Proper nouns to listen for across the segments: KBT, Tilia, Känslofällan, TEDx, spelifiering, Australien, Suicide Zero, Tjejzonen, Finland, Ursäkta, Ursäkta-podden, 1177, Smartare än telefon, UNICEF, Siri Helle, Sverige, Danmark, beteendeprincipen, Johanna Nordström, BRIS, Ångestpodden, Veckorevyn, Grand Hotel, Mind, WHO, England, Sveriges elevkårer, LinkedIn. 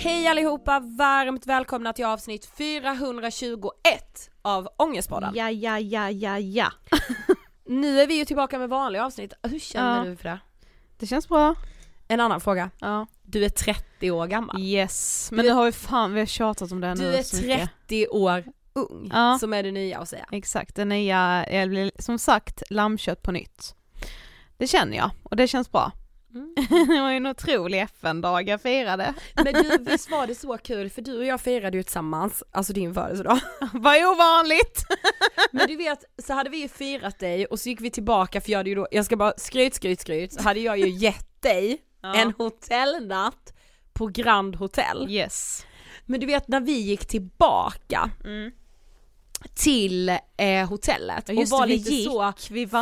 Hej allihopa, varmt välkomna till avsnitt 421 av Ångestpodden. Ja. Nu är vi ju tillbaka med vanliga avsnitt. Hur känner du för det? Det känns bra. En annan fråga. Ja. Du är 30 år gammal. Yes, men nu har vi har tjatat om det nu. Du är 30 år ung, som är det nya att säga. Exakt, det nya, jag blir som sagt lammkött på nytt. Det känner jag och det känns bra. Mm. Det var ju en otrolig FN-dag jag firade. Men du, visst var det så kul? För du och jag firade ju tillsammans. Alltså din födelsedag. Vad ovanligt. Men du vet, så hade vi ju firat dig. Och så gick vi tillbaka, för jag hade ju då, jag ska bara skryt, så hade jag ju gett dig en hotellnatt på Grand Hotel. Yes. Men du vet, när vi gick tillbaka till hotellet och var lite så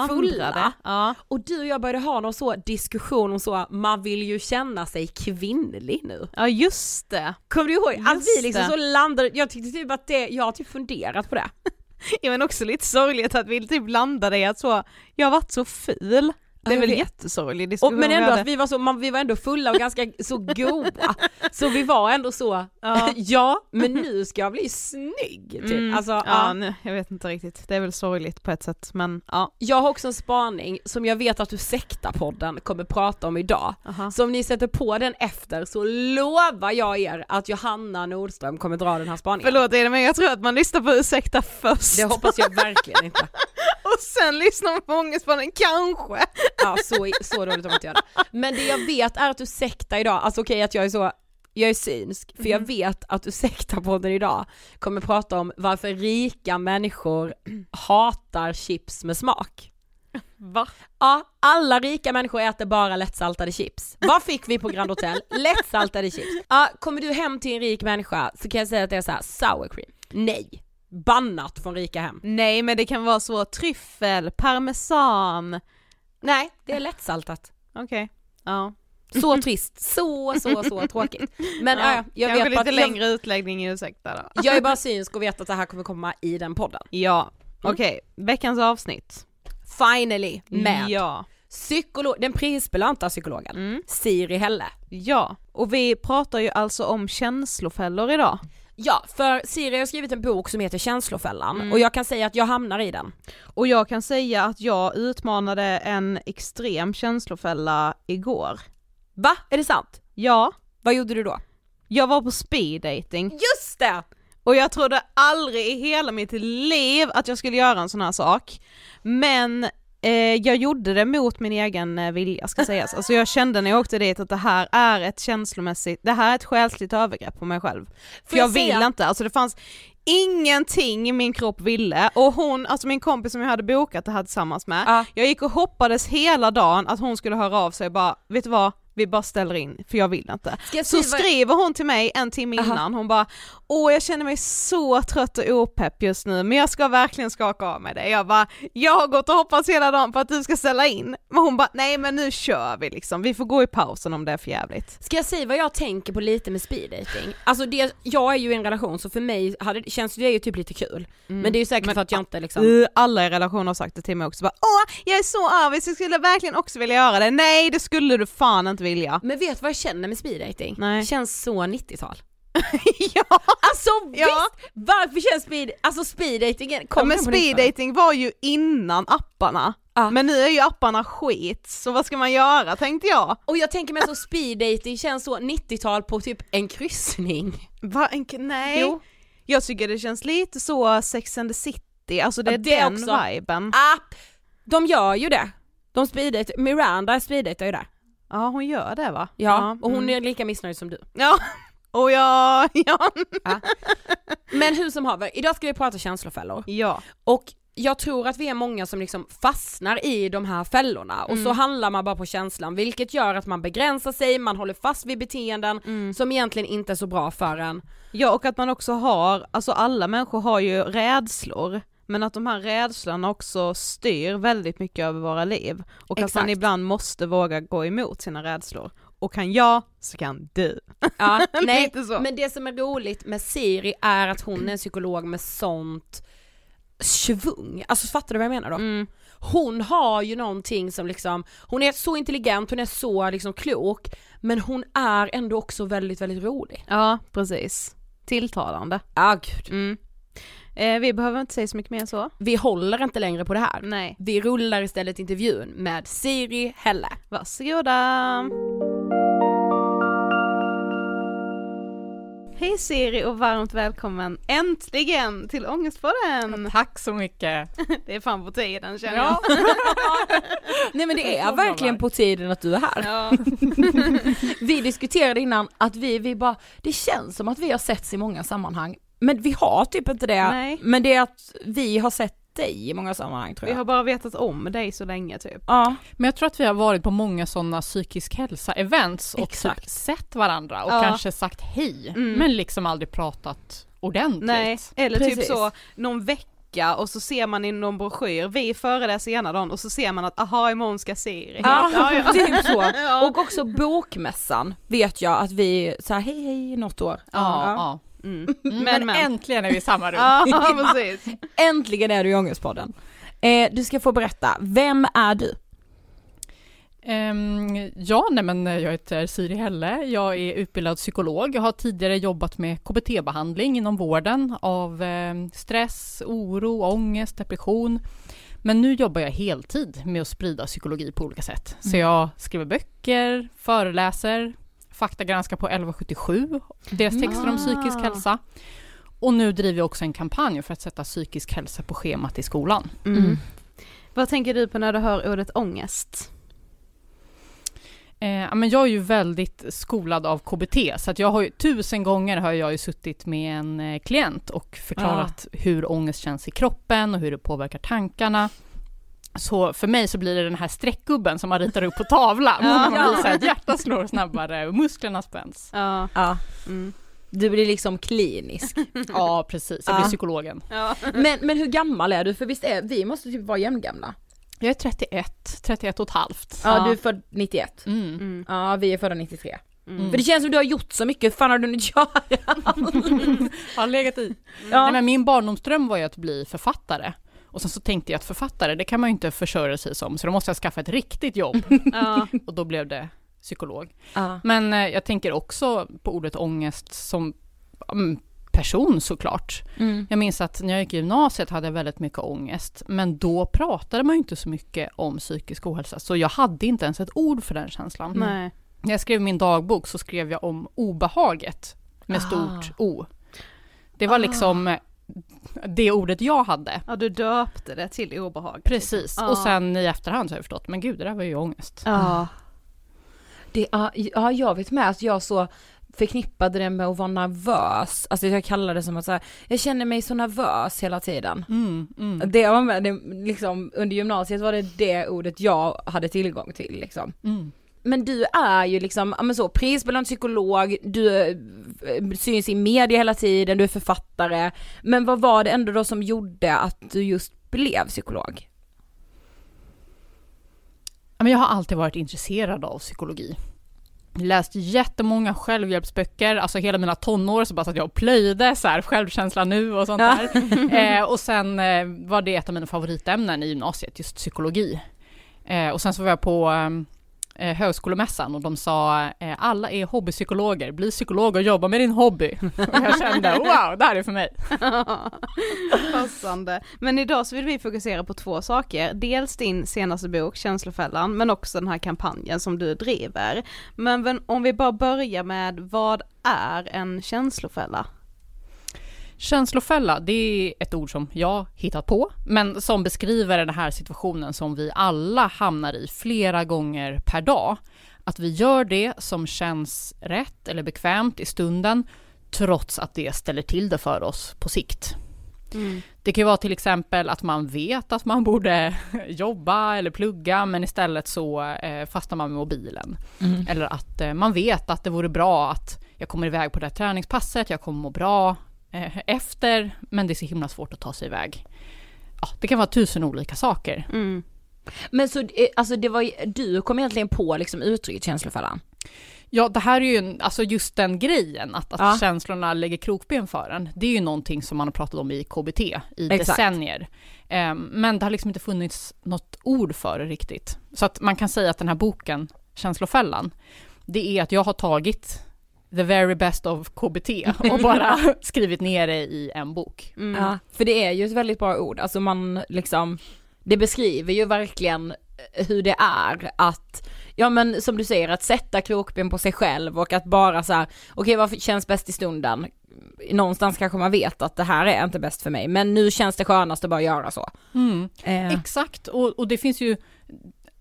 fulla. Ja. Och du och jag började ha någon så diskussion om så, man vill ju känna sig kvinnlig nu. Ja, just det. Kommer du ihåg att vi liksom så landade, jag tyckte typ att det, jag har typ funderat på det. Ja, men också lite sorgligt att vi typ landade i att så, jag har varit så ful. Det är väl jättesorglig diskussion. Men ändå att vi var ändå fulla och ganska så goda. Så vi var ändå så men nu ska jag bli snygg typ. Nej, jag vet inte riktigt. Det är väl sorgligt på ett sätt, men ja. Jag har också en spaning som jag vet att Ursäkta-podden kommer prata om idag. Uh-huh. Så om ni sätter på den efter så lovar jag er att Johanna Nordström kommer dra den här spaningen. Förlåt, men jag tror att man lyssnar på Ursäkta först. Det hoppas jag verkligen inte. Och sen lyssnar man på Ångestpodden kanske. Ja, så roligt om att göra. Men det jag vet är att Ursäkta idag, alltså okej att jag är så, jag är synsk, för jag vet att Ursäkta-podden idag kommer prata om varför rika människor hatar chips med smak. Va? Ja, alla rika människor äter bara lättsaltade chips. Vad fick vi på Grand Hotel? Lättsaltade chips. Ja, kommer du hem till en rik människa så kan jag säga att det är så här, sour cream. Nej. Bannat från rika hem. Nej, men det kan vara så tryffel, parmesan. Nej, det är lättsaltat. Okej, ja. Så trist, så tråkigt. Men ja, jag vet lite att längre utläggning, ursäkta då. Jag är bara synsk och vet att det här kommer komma i den podden. Ja, okej. Veckans avsnitt. Finally med den prisbelönta psykologen Siri Helle. Ja, och vi pratar ju alltså om känslofällor idag. Ja, för Siri har skrivit en bok som heter Känslofällan och jag kan säga att jag hamnar i den. Och jag kan säga att jag utmanade en extrem känslofälla igår. Va? Är det sant? Ja. Vad gjorde du då? Jag var på speed dating. Just det! Och jag trodde aldrig i hela mitt liv att jag skulle göra en sån här sak. Men jag gjorde det mot min egen vilja, ska sägas. Alltså jag kände när jag åkte dit att det här är ett känslomässigt, det här är ett själsligt övergrepp på mig själv. För jag vill inte, alltså det fanns ingenting min kropp ville. Och hon, alltså min kompis som jag hade bokat det här tillsammans med, jag gick och hoppades hela dagen att hon skulle höra av sig och bara, vet du vad? Vi bara ställer in, för jag vill inte. Så skriver hon till mig en timme innan. Hon bara, jag känner mig så trött och opepp just nu. Men jag ska verkligen skaka av mig det. Jag bara, jag har gått och hoppats hela dagen på att du ska ställa in. Men hon bara, nej men nu kör vi liksom. Vi får gå i pausen om det är för jävligt. Ska jag säga vad jag tänker på lite med speed dating? Alltså det, jag är ju i en relation så för mig känns det ju typ lite kul. Mm. Men det är ju säkert för att jag inte liksom... Alla i relation har sagt det till mig också. Bara, jag är så avvis, jag skulle verkligen också vilja göra det. Nej, det skulle du fan inte vilja. Men vet vad jag känner med speeddating? Det känns så 90-tal. Ja. Alltså visst. Varför känns speeddatingen? Men speeddating var ju innan apparna. Men nu är ju apparna skit. Så vad ska man göra, tänkte jag. Och jag tänker mig så speeddating känns så 90-tal på typ en kryssning. Va? Nej. Jo. Jag tycker det känns lite så Sex and the City. Alltså det är den också. Viben. De gör ju det. De speeddating. Miranda speeddatar ju det. Ja, hon gör det va? Ja, och hon är lika missnöjd som du. Ja, och ja. Men hur som haver, idag ska vi prata känslofällor. Ja. Och jag tror att vi är många som liksom fastnar i de här fällorna. Och så handlar man bara på känslan, vilket gör att man begränsar sig, man håller fast vid beteenden som egentligen inte är så bra för en. Ja, och att man också har, alltså alla människor har ju rädslor. Men att de här rädslorna också styr väldigt mycket över våra liv. Och att man ibland måste våga gå emot sina rädslor. Och kan jag så kan du. Ja, nej, men det som är roligt med Siri är att hon är en psykolog med sånt svung. Alltså fattar du vad jag menar då? Mm. Hon har ju någonting som liksom, hon är så intelligent, hon är så liksom klok. Men hon är ändå också väldigt, väldigt rolig. Ja, precis. Tilltalande. Ja, gud. Mm. Vi behöver inte säga så mycket mer än så. Vi håller inte längre på det här. Nej. Vi rullar istället intervjun med Siri Helle. Varsågoda. Hej Siri och varmt välkommen äntligen till Ångestpodden. Ja, tack så mycket. Det är fan på tiden känner jag. Nej men det är verkligen på tiden att du är här. Ja. Vi diskuterade innan att vi bara, det känns som att vi har setts i många sammanhang. Men vi har typ inte det. Nej. Men det är att vi har sett dig i många sammanhang tror jag. Vi har bara vetat om dig så länge typ. Ja. Men jag tror att vi har varit på många sådana psykisk hälsa-events och typ sett varandra och kanske sagt hej men liksom aldrig pratat ordentligt. Nej. Eller precis. Typ så någon vecka och så ser man i någon broschyr vi före det sena dagen och så ser man att imorgon ska Siri. Ja. Typ så. Ja. Och också bokmässan vet jag att vi så här, hej något år. Ja. Men äntligen är vi i samma rum. Ja, precis. Äntligen är du i Ångestpodden. Du ska få berätta, vem är du? Jag heter Siri Helle. Jag är utbildad psykolog. Jag har tidigare jobbat med KBT-behandling inom vården av stress, oro, ångest, depression. Men nu jobbar jag heltid med att sprida psykologi på olika sätt. Så jag skriver böcker, föreläser, faktagranskar på 1177, deras texter om psykisk hälsa. Och nu driver jag också en kampanj för att sätta psykisk hälsa på schemat i skolan. Mm. Vad tänker du på när du hör ordet ångest? Jag är ju väldigt skolad av KBT, så att jag har ju, 1000 gånger har jag ju suttit med en klient och förklarat hur ångest känns i kroppen och hur det påverkar tankarna. Så för mig så blir det den här streckgubben som man ritar upp på tavlan. Man blir så här, hjärtat slår snabbare och musklerna spänns. Du blir liksom klinisk. Ja, precis. Jag blir psykologen. Men hur gammal är du? För visst är vi måste typ vara jämngamla. Jag är 31 och ett halvt. Ja, du är född 91. Mm. Ja, vi är födda 93. Mm. För det känns som du har gjort så mycket. Fan har du nu gjort? Har legat i. Ja. Nej, men min barndomsdröm var ju att bli författare. Och sen så tänkte jag att författare, det kan man ju inte försörja sig som. Så då måste jag skaffa ett riktigt jobb. Och då blev det psykolog. Men jag tänker också på ordet ångest som person såklart. Jag minns att när jag gick i gymnasiet hade jag väldigt mycket ångest, men då pratade man ju inte så mycket om psykisk ohälsa, så jag hade inte ens ett ord för den känslan. När jag skrev min dagbok så skrev jag om obehaget med stort O. Det var liksom det ordet jag hade. Ja, du döpte det till obehag. Precis, och sen i efterhand så har jag förstått, men gud, det där var ju ångest. Jag vet med. Alltså jag så förknippade det med att vara nervös. Alltså jag kallar det som att så här, jag känner mig så nervös hela tiden. Det var med, liksom, under gymnasiet var det ordet jag hade tillgång till. Liksom. Men du är ju liksom prisbelönt psykolog, du syns i media hela tiden, du är författare. Men vad var det ändå då som gjorde att du just blev psykolog? Jag har alltid varit intresserad av psykologi. Läst jättemånga självhjälpsböcker. Alltså hela mina tonår så bara satt jag och plöjde så här, självkänsla nu och sånt där. Och sen var det ett av mina favoritämnen i gymnasiet, just psykologi. Och sen så var jag på högskolemässan och de sa alla är hobbypsykologer, bli psykolog och jobba med din hobby. Och jag kände, wow, det här är för mig. Passande. Men idag så vill vi fokusera på två saker. Dels din senaste bok, Känslofällan, men också den här kampanjen som du driver. Men om vi bara börjar med, vad är en känslofälla? Känslofälla, det är ett ord som jag hittat på, men som beskriver den här situationen som vi alla hamnar i flera gånger per dag. Att vi gör det som känns rätt eller bekvämt i stunden, trots att det ställer till det för oss på sikt. Det kan ju vara till exempel att man vet att man borde jobba eller plugga, men istället så fastnar man med mobilen. Eller att man vet att det vore bra att jag kommer iväg på det här träningspasset, jag kommer må bra efter, men det är så himla svårt att ta sig iväg. Ja, det kan vara 1000 olika saker. Men så alltså du kom egentligen på liksom uttrycket känslofällan. Ja, det här är ju just den grejen att känslorna lägger krokben för en. Det är ju någonting som man har pratat om i KBT i decennier. Men det har liksom inte funnits något ord för det riktigt. Så att man kan säga att den här boken Känslofällan, det är att jag har tagit the very best of KBT och bara skrivit ner det i en bok. För det är ju ett väldigt bra ord. Alltså man liksom, det beskriver ju verkligen hur det är att, ja men som du säger, att sätta krokben på sig själv och att bara så här, okej, vad känns bäst i stunden? Någonstans kanske man vet att det här är inte bäst för mig, men nu känns det skönast att bara göra så. Exakt, och det finns ju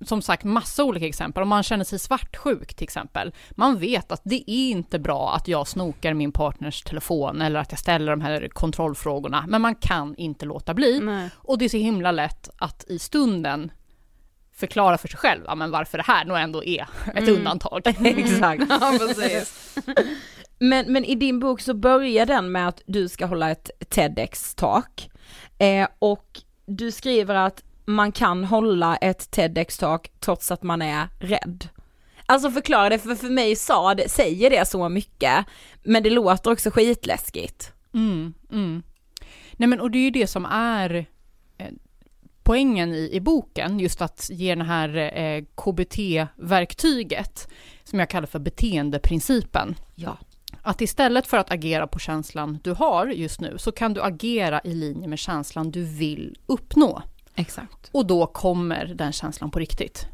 som sagt massa olika exempel. Om man känner sig svartsjuk till exempel, man vet att det är inte bra att jag snokar min partners telefon eller att jag ställer de här kontrollfrågorna, men man kan inte låta bli. Och det är så himla lätt att i stunden förklara för sig själv, men varför det här nog ändå är ett undantag. Exakt. Ja, precis. Men i din bok så börjar den med att du ska hålla ett TEDx-talk och du skriver att man kan hålla ett TEDx-talk trots att man är rädd. Alltså förklara det, för mig säger det så mycket, men det låter också skitläskigt. Nej men, och det är ju det som är poängen i boken, just att ge det här KBT-verktyget som jag kallar för beteendeprincipen. Ja. Att istället för att agera på känslan du har just nu så kan du agera i linje med känslan du vill uppnå. Exakt. Och då kommer den känslan på riktigt.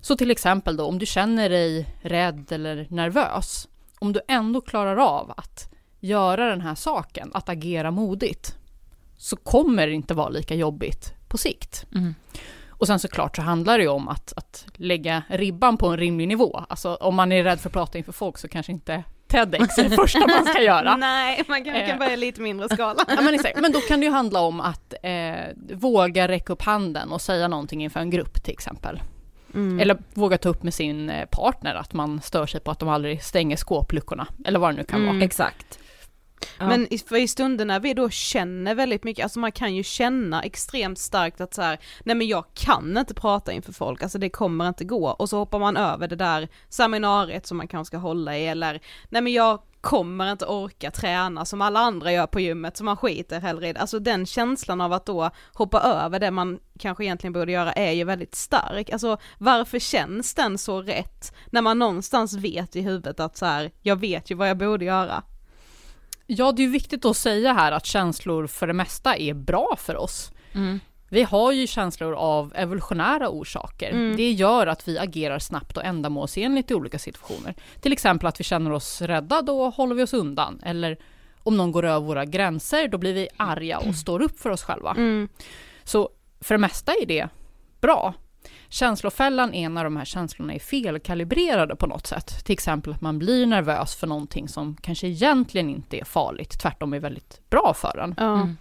Så till exempel då, om du känner dig rädd eller nervös, om du ändå klarar av att göra den här saken, att agera modigt, så kommer det inte vara lika jobbigt på sikt. Mm. Och sen såklart så handlar det ju om att lägga ribban på en rimlig nivå. Alltså om man är rädd för att prata inför folk så kanske inte TEDx är det första man ska göra. Nej, man kan börja lite mindre skala. Ja, men, exakt. Men då kan det ju handla om att våga räcka upp handen och säga någonting inför en grupp till exempel. Mm. Eller våga ta upp med sin partner att man stör sig på att de aldrig stänger skåpluckorna. Eller vad det nu kan vara. Exakt. Ja. Men i stunderna vi då känner väldigt mycket, alltså man kan ju känna extremt starkt att så här, nej men jag kan inte prata inför folk, alltså det kommer inte gå, och så hoppar man över det där seminariet som man kanske ska hålla i, eller nej men jag kommer inte orka träna som alla andra gör på gymmet, som man skiter hellre i. Alltså den känslan av att då hoppa över det man kanske egentligen borde göra är ju väldigt stark. Alltså varför känns den så rätt när man någonstans vet i huvudet att så här, jag vet ju vad jag borde göra? Ja, det är ju viktigt att säga här att känslor för det mesta är bra för oss. Mm. Vi har ju känslor av evolutionära orsaker. Mm. Det gör att vi agerar snabbt och ändamålsenligt i olika situationer. Till exempel att vi känner oss rädda, då håller vi oss undan. Eller om någon går över våra gränser, då blir vi arga och står upp för oss själva. Mm. Så för det mesta är det bra. Känslofällan är när de här känslorna är felkalibrerade på något sätt. Till exempel att man blir nervös för någonting som kanske egentligen inte är farligt. Tvärtom är väldigt bra för en. Mm.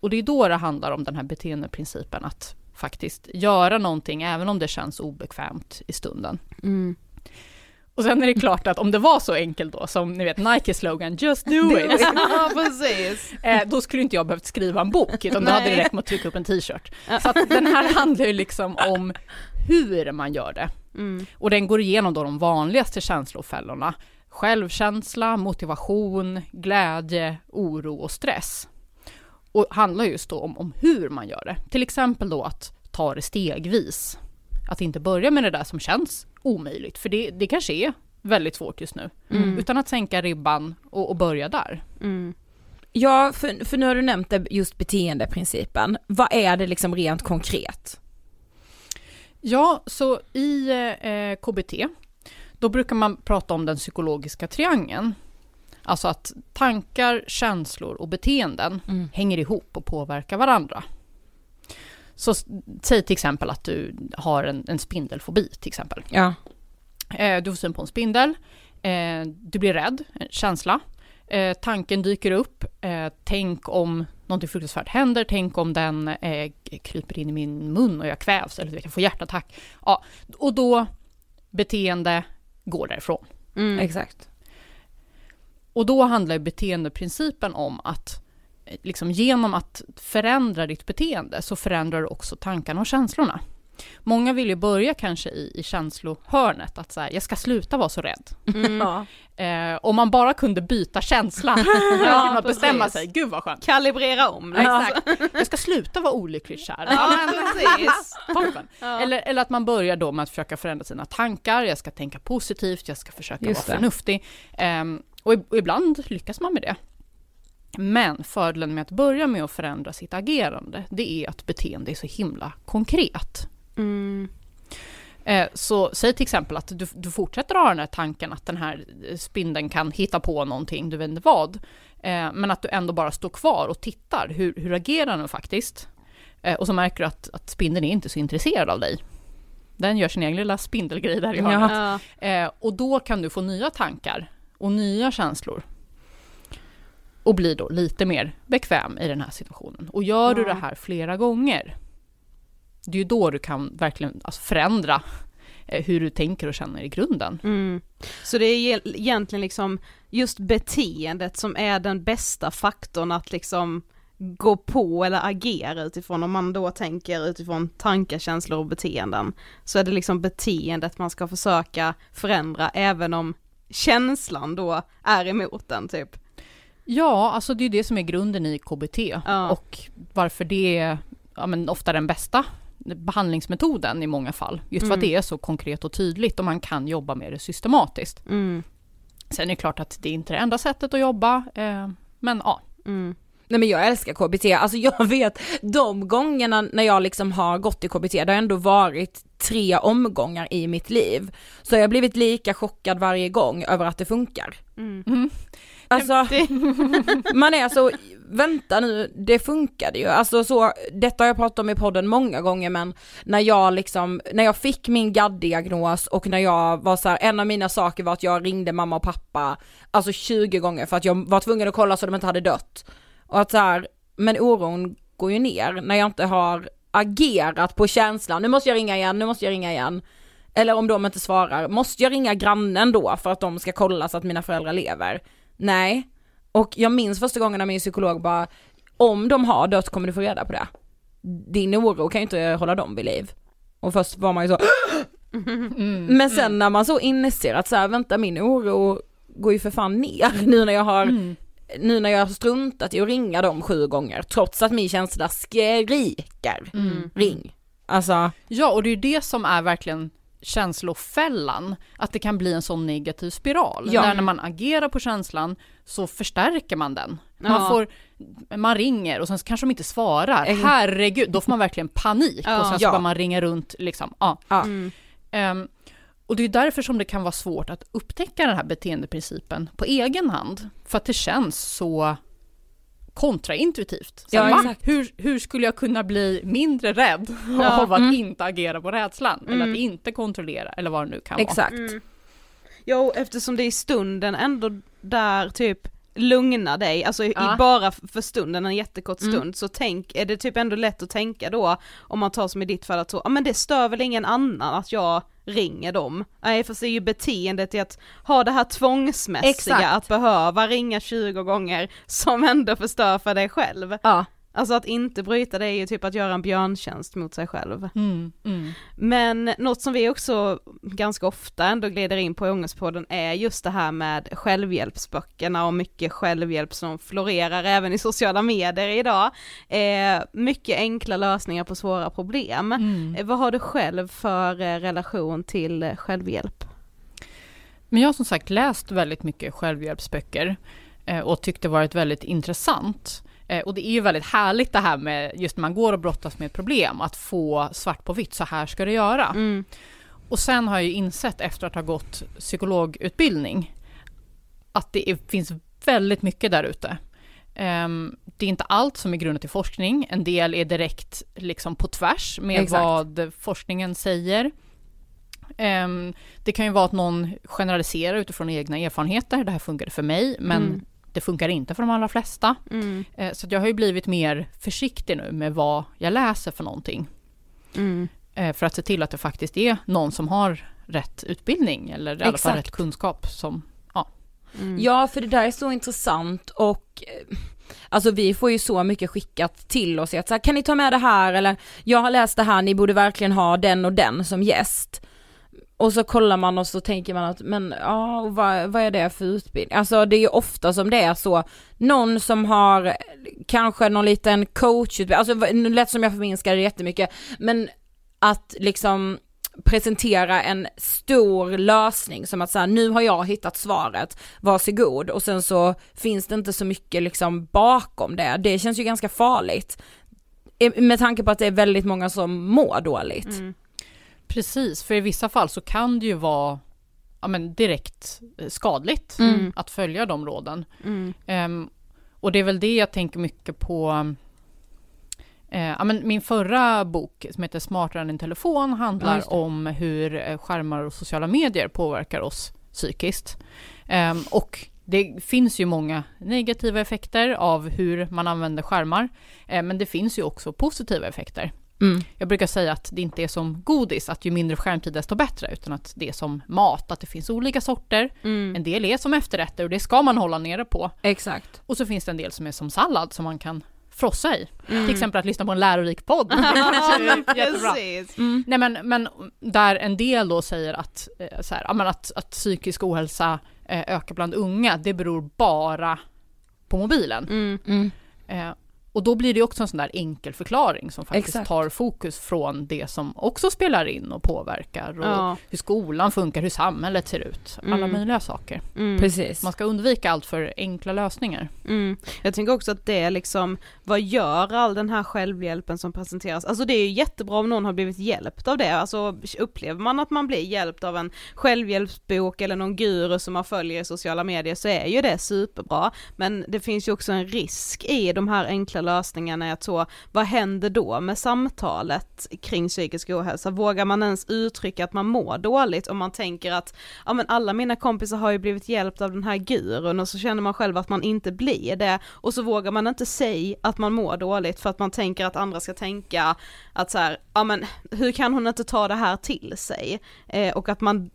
Och det är då det handlar om den här beteendeprincipen. Att faktiskt göra någonting även om det känns obekvämt i stunden. Mm. Och sen är det klart att om det var så enkelt då, som ni vet Nike-slogan, just do it. Ja, precis. Då skulle inte jag behövt skriva en bok, utan då hade det räckt med att trycka upp en t-shirt. Så att den här handlar ju liksom om hur man gör det. Mm. Och den går igenom då de vanligaste känslofällorna. Självkänsla, motivation, glädje, oro och stress. Och handlar just då om hur man gör det. Till exempel då att ta det stegvis. Att inte börja med det där som känns omöjligt, för det kanske är väldigt svårt just nu. Mm. Utan att sänka ribban och börja där. Mm. Ja, för nu har du nämnt just beteendeprincipen. Vad är det liksom rent konkret? Ja, så i KBT då brukar man prata om den psykologiska triangeln. Alltså att tankar, känslor och beteenden hänger ihop och påverkar varandra. Så säg till exempel att du har en spindelfobi till exempel. Ja. Du får syn på en spindel. Du blir rädd, en känsla. Tanken dyker upp. Tänk om någonting fruktansvärt händer. Tänk om den kryper in i min mun och jag kvävs. Eller jag får hjärtattack. Ja. Och då beteende går därifrån. Mm. Exakt. Och då handlar beteendeprincipen om att liksom genom att förändra ditt beteende så förändrar du också tankarna och känslorna. Många vill ju börja kanske i känslohörnet att så här, jag ska sluta vara så rädd. Mm. Om man bara kunde byta känsla ja, man bestämma sig, gud vad skönt. Kalibrera om. Ja, exakt. Jag ska sluta vara olyckligt kär. Ja, precis. Toppen. Ja. Eller att man börjar då med att försöka förändra sina tankar. Jag ska tänka positivt, jag ska försöka vara förnuftig. Och ibland lyckas man med det. Men fördelen med att börja med att förändra sitt agerande, det är att beteende är så himla konkret. Mm. Så säg till exempel att du fortsätter ha den här tanken att den här spindeln kan hitta på någonting, du vet inte vad. Men att du ändå bara står kvar och tittar, hur agerar den faktiskt? Och så märker du att spindeln är inte så intresserad av dig. Den gör sin egen lilla spindelgrej där i hörnet. Ja. Och då kan du få nya tankar och nya känslor. Och blir då lite mer bekväm i den här situationen. Och gör du det här flera gånger, det är ju då du kan verkligen alltså förändra hur du tänker och känner i grunden. Mm. Så det är egentligen liksom just beteendet som är den bästa faktorn att liksom gå på eller agera utifrån. Om man då tänker utifrån tankar, känslor och beteenden, så är det liksom beteendet man ska försöka förändra, även om känslan då är emot den typ. Ja, alltså det är det som är grunden i KBT och varför det ja, men ofta den bästa behandlingsmetoden i många fall. Just för att det är så konkret och tydligt och man kan jobba med det systematiskt. Mm. Sen är det klart att det är inte det enda sättet att jobba. Men ja. Mm. Nej, men jag älskar KBT. Alltså jag vet, de gångerna när jag liksom har gått i KBT, det har ändå varit 3 omgångar i mitt liv. Så jag har blivit lika chockad varje gång över att det funkar. Mm. Mm. Alltså, man är så, vänta nu, det funkade ju. Alltså så, detta har jag pratat om i podden många gånger, men när jag fick min GAD-diagnos och när jag var så här, en av mina saker var att jag ringde mamma och pappa alltså 20 gånger för att jag var tvungen att kolla så de inte hade dött. Och att så här, men oron går ju ner när jag inte har agerat på känslan. Nu måste jag ringa igen. Eller om de inte svarar, måste jag ringa grannen då för att de ska kolla så att mina föräldrar lever? Nej. Och jag minns första gången när min psykolog bara, om de har dött kommer du få reda på det. Din oro kan ju inte hålla dem vid liv. Och först var man ju så. Men sen när man så inser att så här, vänta, min oro går ju för fan ner nu när jag har struntat i att ringa dem 7 gånger trots att min känsla skriker ring. Alltså. Ja, och det är ju det som är verkligen känslofällan, att det kan bli en sån negativ spiral. Ja. Där när man agerar på känslan så förstärker man den. Man ringer och sen kanske de inte svarar. Herregud, då får man verkligen panik och sen så bara man ringer runt liksom. Och det är därför som det kan vara svårt att upptäcka den här beteendeprincipen på egen hand. För att det känns så kontraintuitivt. Så hur skulle jag kunna bli mindre rädd av att inte agera på rädslan? Eller att inte kontrollera, eller vad det nu kan vara. Mm. Ja, och eftersom det är stunden ändå där typ lugna dig, alltså i bara för stunden, en jättekort stund, så är det typ ändå lätt att tänka då, om man tar som i ditt fall att så, men det stör väl ingen annan att jag ringer dem. Nej, för det är ju beteendet i att ha det här tvångsmässiga att behöva ringa 20 gånger som ändå förstör för dig själv. Ja. Alltså att inte bryta det är ju typ att göra en björntjänst mot sig själv. Mm, mm. Men något som vi också ganska ofta ändå glider in på i Ångestpodden är just det här med självhjälpsböckerna och mycket självhjälp som florerar även i sociala medier idag. Mycket enkla lösningar på svåra problem. Vad har du själv för relation till självhjälp? Men jag har som sagt läst väldigt mycket självhjälpsböcker och tyckte det varit väldigt intressant. Och det är ju väldigt härligt det här med just när man går och brottas med problem att få svart på vitt, så här ska det göra. Och sen har jag ju insett efter att ha gått psykologutbildning att det finns väldigt mycket där ute. Det är inte allt som är grundat i forskning. En del är direkt liksom på tvärs med vad forskningen säger. Det kan ju vara att någon generaliserar utifrån egna erfarenheter. Det här funkade för mig, men det funkar inte för de allra flesta. Så jag har ju blivit mer försiktig nu med vad jag läser för någonting. För att se till att det faktiskt är någon som har rätt utbildning eller i alla fall rätt kunskap. Ja, för det där är så intressant och alltså vi får ju så mycket skickat till oss. Att så här, kan ni ta med det här? Eller jag har läst det här, ni borde verkligen ha den och den som gäst. Och så kollar man och så tänker man att men ja, vad är det för utbildning? Alltså det är ju ofta som det är så, någon som har kanske någon liten coachutbildning. Alltså lätt som jag förminskar det jättemycket, men att liksom presentera en stor lösning som att så här, nu har jag hittat svaret, varsågod. Och sen så finns det inte så mycket liksom bakom det. Det känns ju ganska farligt med tanke på att det är väldigt många som mår dåligt. Precis, för i vissa fall så kan det ju vara direkt skadligt att följa de råden. Och det är väl det jag tänker mycket på. Min förra bok som heter Smartare än telefon handlar om hur skärmar och sociala medier påverkar oss psykiskt. Och det finns ju många negativa effekter av hur man använder skärmar. Men det finns ju också positiva effekter. Jag brukar säga att det inte är som godis, att ju mindre skärmtid desto bättre, utan att det är som mat, att det finns olika sorter. En del är som efterrätter och det ska man hålla nere på. Exakt. Och så finns det en del som är som sallad som man kan frossa i. Till exempel att lyssna på en lärorik podd. Jättebra. Nej, men där en del då säger att, så här, att psykisk ohälsa ökar bland unga, det beror bara på mobilen. Och då blir det också en sån där enkel förklaring som faktiskt tar fokus från det som också spelar in och påverkar. Och hur skolan funkar, hur samhället ser ut. Alla möjliga saker. Precis. Man ska undvika allt för enkla lösningar. Jag tänker också att det är liksom, vad gör all den här självhjälpen som presenteras? Alltså det är ju jättebra om någon har blivit hjälpt av det. Alltså upplever man att man blir hjälpt av en självhjälpsbok eller någon guru som man följer i sociala medier, så är ju det superbra. Men det finns ju också en risk i de här enkla lösningarna är att så, vad händer då med samtalet kring psykisk ohälsa? Vågar man ens uttrycka att man mår dåligt om man tänker att ja, men alla mina kompisar har ju blivit hjälpt av den här gurun, och så känner man själv att man inte blir det, och så vågar man inte säga att man mår dåligt för att man tänker att andra ska tänka att så här, ja, men hur kan hon inte ta det här till sig? Och att man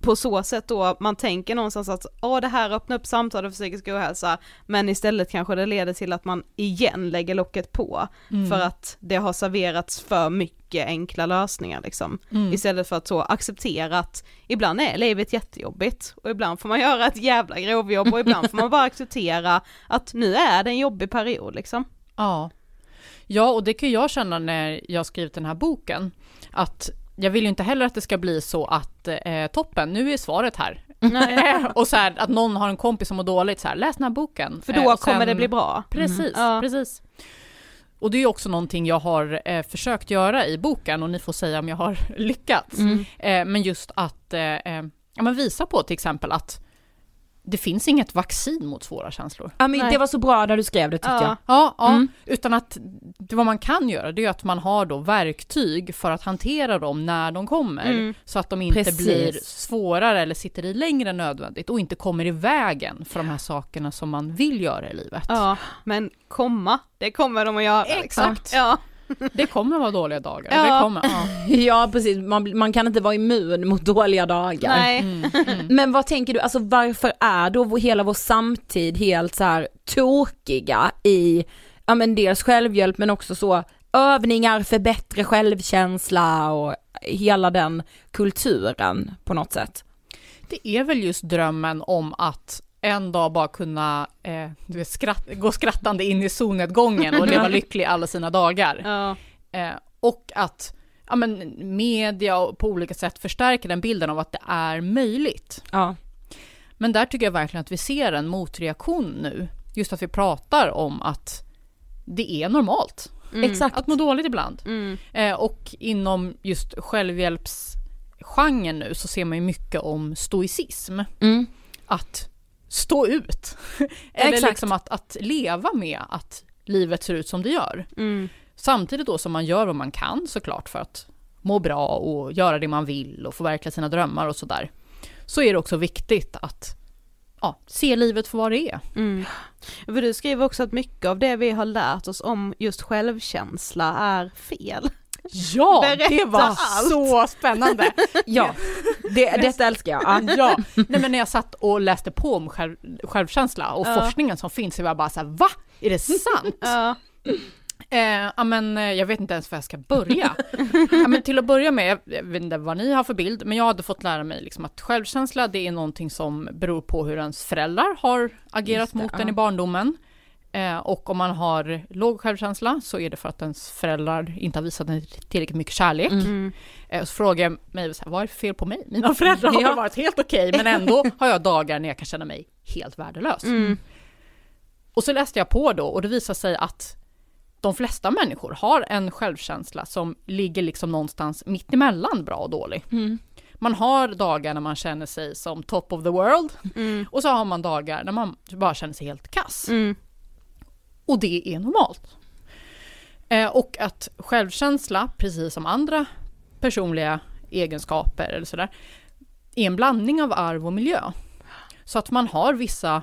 på så sätt då, man tänker någonstans att det här öppnar upp samtalet för psykisk ohälsa, men istället kanske det leder till att man igen lägger locket på för att det har serverats för mycket enkla lösningar liksom. Istället för att så acceptera att ibland är livet jättejobbigt och ibland får man göra ett jävla grovjobb och ibland får man bara acceptera att nu är det en jobbig period liksom. Ja, och det kan jag känna när jag skrivit den här boken, att jag vill ju inte heller att det ska bli så att toppen, nu är svaret här. Och så här, att någon har en kompis som mår dåligt, så här, läs den här boken. För då kommer det bli bra. Precis, precis. Och det är ju också någonting jag har försökt göra i boken, och ni får säga om jag har lyckats. Men just att visa på till exempel att det finns inget vaccin mot svåra känslor. Ja, men det var så bra när du skrev det, tyckte jag. Utan att det, vad man kan göra, det är att man har då verktyg för att hantera dem när de kommer. Så att de inte blir svårare eller sitter i längre än nödvändigt och inte kommer i vägen för de här sakerna som man vill göra i livet. Ja, men det kommer de att göra. Exakt. Ja. Det kommer vara dåliga dagar. Det kommer, ja, precis. Man kan inte vara immun mot dåliga dagar. Nej. Men vad tänker du, alltså, varför är då hela vår samtid helt så här tokiga i dels självhjälp, men också så övningar för bättre självkänsla och hela den kulturen på något sätt? Det är väl just drömmen om att en dag bara kunna gå skrattande in i solnedgången och leva lycklig alla sina dagar. Och att media på olika sätt förstärker den bilden av att det är möjligt. Men där tycker jag verkligen att vi ser en motreaktion nu. Just att vi pratar om att det är normalt. Att må dåligt ibland. Och inom just självhjälpsgenren nu så ser man ju mycket om stoicism. Att stå ut. Eller liksom att leva med att livet ser ut som det gör. Samtidigt då som man gör vad man kan, såklart, för att må bra och göra det man vill och förverkliga sina drömmar och sådär. Så är det också viktigt att se livet för vad det är. För du skriver också att mycket av det vi har lärt oss om just självkänsla är fel. Ja, det var så spännande. Ja, det älskar jag. Ja. Nej, men när jag satt och läste på om självkänsla och forskningen som finns, så var jag bara så här, va? Är det sant? Men jag vet inte ens var jag ska börja. Men till att börja med, jag vet inte vad ni har för bild, men jag hade fått lära mig liksom att självkänsla, det är någonting som beror på hur ens föräldrar har agerat mot en i barndomen. Och om man har låg självkänsla så är det för att ens föräldrar inte har visat tillräckligt mycket kärlek. Så frågar jag mig, vad är det fel på mig? Mina föräldrar har varit helt okej, men ändå har jag dagar när jag kan känna mig helt värdelös. Och så läste jag på då, och det visar sig att de flesta människor har en självkänsla som ligger liksom någonstans mitt emellan bra och dålig. Man har dagar när man känner sig som top of the world, och så har man dagar när man bara känner sig helt kass. Och det är normalt. Och att självkänsla, precis som andra personliga egenskaper eller sådär, är en blandning av arv och miljö. Så att man har vissa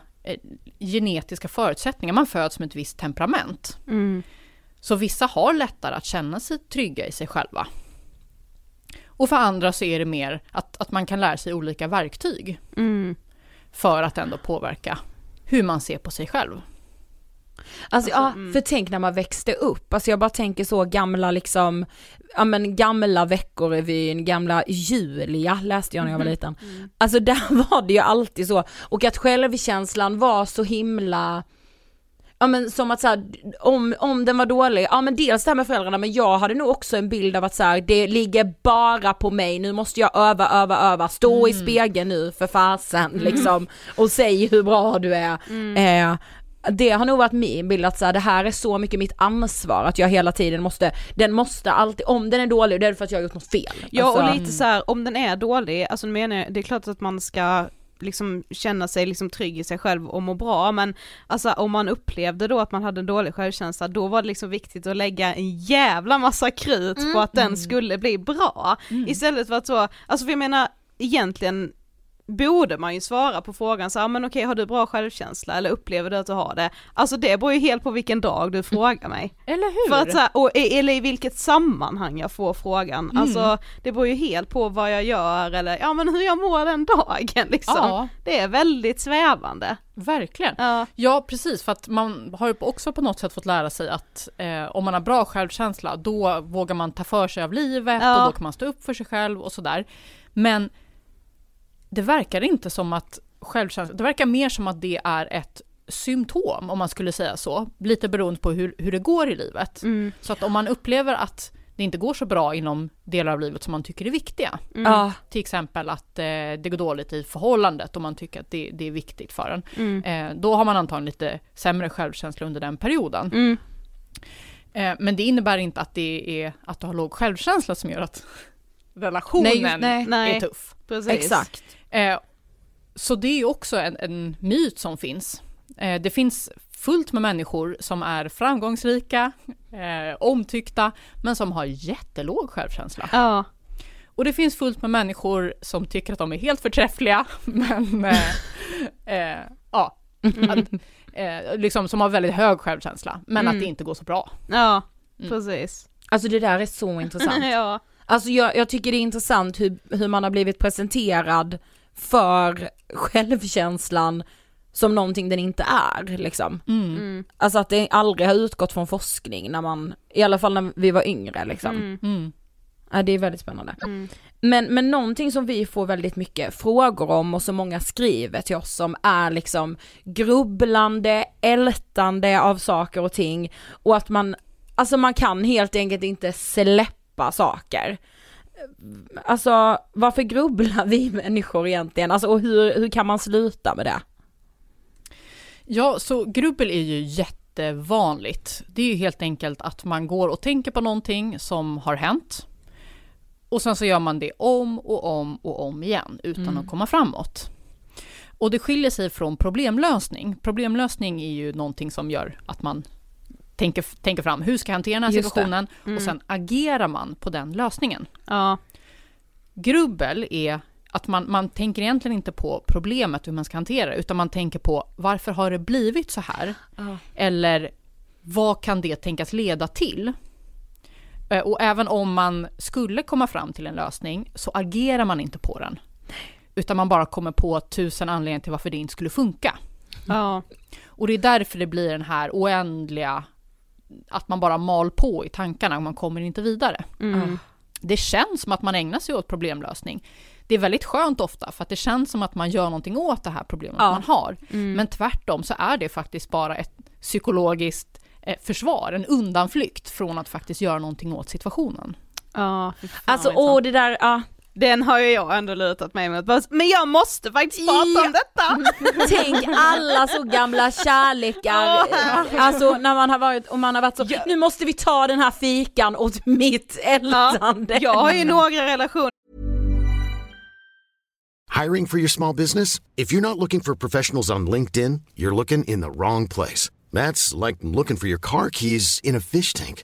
genetiska förutsättningar. Man föds med ett visst temperament. Så vissa har lättare att känna sig trygga i sig själva. Och för andra så är det mer att man kan lära sig olika verktyg för att ändå påverka hur man ser på sig själv. För tänk när man växte upp. Alltså jag bara tänker så gamla liksom, gamla Veckorevyn, gamla Julia läste jag när jag var liten. Alltså där var det ju alltid så. Och att självkänslan var så himla Ja, men som att så här, om den var dålig, ja men dels det här med föräldrarna, men jag hade nog också en bild av att så här, det ligger bara på mig, nu måste jag öva, stå i spegeln nu för fasen liksom, och säg hur bra du är. Det har nog varit min bild att så här, det här är så mycket mitt ansvar att jag hela tiden måste, den måste alltid, om den är dålig, det är för att jag har gjort något fel. Ja alltså, och lite så här, om den är dålig, alltså menar jag, det är klart att man ska liksom känna sig liksom trygg i sig själv och må bra, men alltså om man upplevde då att man hade en dålig självkänsla, då var det liksom viktigt att lägga en jävla massa krut på att den skulle bli bra, istället för att så, alltså jag menar egentligen borde man ju svara på frågan så här, men okej, har du bra självkänsla eller upplever du att du har det? Alltså det beror ju helt på vilken dag du frågar mig. Eller hur? För att, så här, och, eller i vilket sammanhang jag får frågan. Alltså det beror ju helt på vad jag gör eller ja, men hur jag mår den dagen liksom. Ja. Det är väldigt svävande. Verkligen. Ja. Ja, precis, för att man har ju också på något sätt fått lära sig att om man har bra självkänsla, då vågar man ta för sig av livet och då kan man stå upp för sig själv och sådär. Men det verkar inte som att självkänsla, det verkar mer som att det är ett symptom, om man skulle säga så, lite beroende på hur det går i livet. Så att om man upplever att det inte går så bra inom delar av livet som man tycker är viktiga, till exempel att det går dåligt i förhållandet och man tycker att det är viktigt för en, då har man antagligen lite sämre självkänsla under den perioden. Men det innebär inte att det är att du har låg självkänsla som gör att relationen är tuff. Precis. Exakt. Så det är ju också en myt som finns. Det finns fullt med människor som är framgångsrika, omtyckta, men som har jättelåg självkänsla. Ja. Och det finns fullt med människor som tycker att de är helt förträffliga, men ja, liksom som har väldigt hög självkänsla, men att det inte går så bra. Ja, precis. Alltså det där är så intressant. Ja. Alltså jag tycker det är intressant hur man har blivit presenterad för självkänslan som någonting den inte är liksom. Alltså att det aldrig har utgått från forskning när man, i alla fall när vi var yngre liksom. Ja, det är väldigt spännande. Men någonting som vi får väldigt mycket frågor om och så många skriver till oss som är liksom grubblande, ältande av saker och ting, och att man kan helt enkelt inte släppa saker. Alltså varför grubblar vi människor egentligen? Alltså, och hur kan man sluta med det? Ja, så grubbel är ju jättevanligt. Det är ju helt enkelt att man går och tänker på någonting som har hänt. Och sen så gör man det om och om och om igen utan att komma framåt. Och det skiljer sig från problemlösning. Problemlösning är ju någonting som gör att man tänker fram, hur ska jag hantera den här situationen? Och sen agerar man på den lösningen. Ja. Grubbel är att man tänker egentligen inte på problemet, hur man ska hantera det, utan man tänker på varför har det blivit så här? Ja. Eller vad kan det tänkas leda till? Och även om man skulle komma fram till en lösning så agerar man inte på den. Utan man bara kommer på 1000 anledningar till varför det inte skulle funka. Ja. Och det är därför det blir den här oändliga, att man bara mal på i tankarna och man kommer inte vidare. Det känns som att man ägnar sig åt problemlösning. Det är väldigt skönt ofta, för att det känns som att man gör någonting åt det här problemet man har. Men tvärtom så är det faktiskt bara ett psykologiskt försvar, en undanflykt från att faktiskt göra någonting åt situationen. Ja, alltså det där... Ja. Den har ju jag ändå lutat mig mot. Men jag måste faktiskt prata om detta. Tänk alla så gamla kärlekar. Alltså när man har varit, och man har varit så, nu måste vi ta den här fikan åt mitt ältande. Jag har ju några relationer. Hiring for your small business? If you're not looking for professionals on LinkedIn, you're looking in the wrong place. That's like looking for your car keys in a fish tank.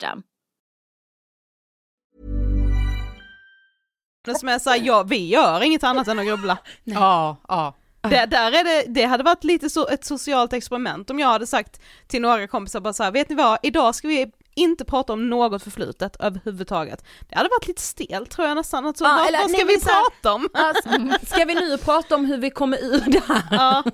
Som är så här, ja, vi gör inget annat än att grubbla. Ja. Det hade varit lite så ett socialt experiment om jag hade sagt till några kompisar bara så här, vet ni vad, idag ska vi inte prata om något förflutet överhuvudtaget. Det hade varit lite stelt, tror jag nästan. Alltså, ja, eller, vad ska vi prata om? Ska vi nu prata om hur vi kommer ur det här? Ja. Mm.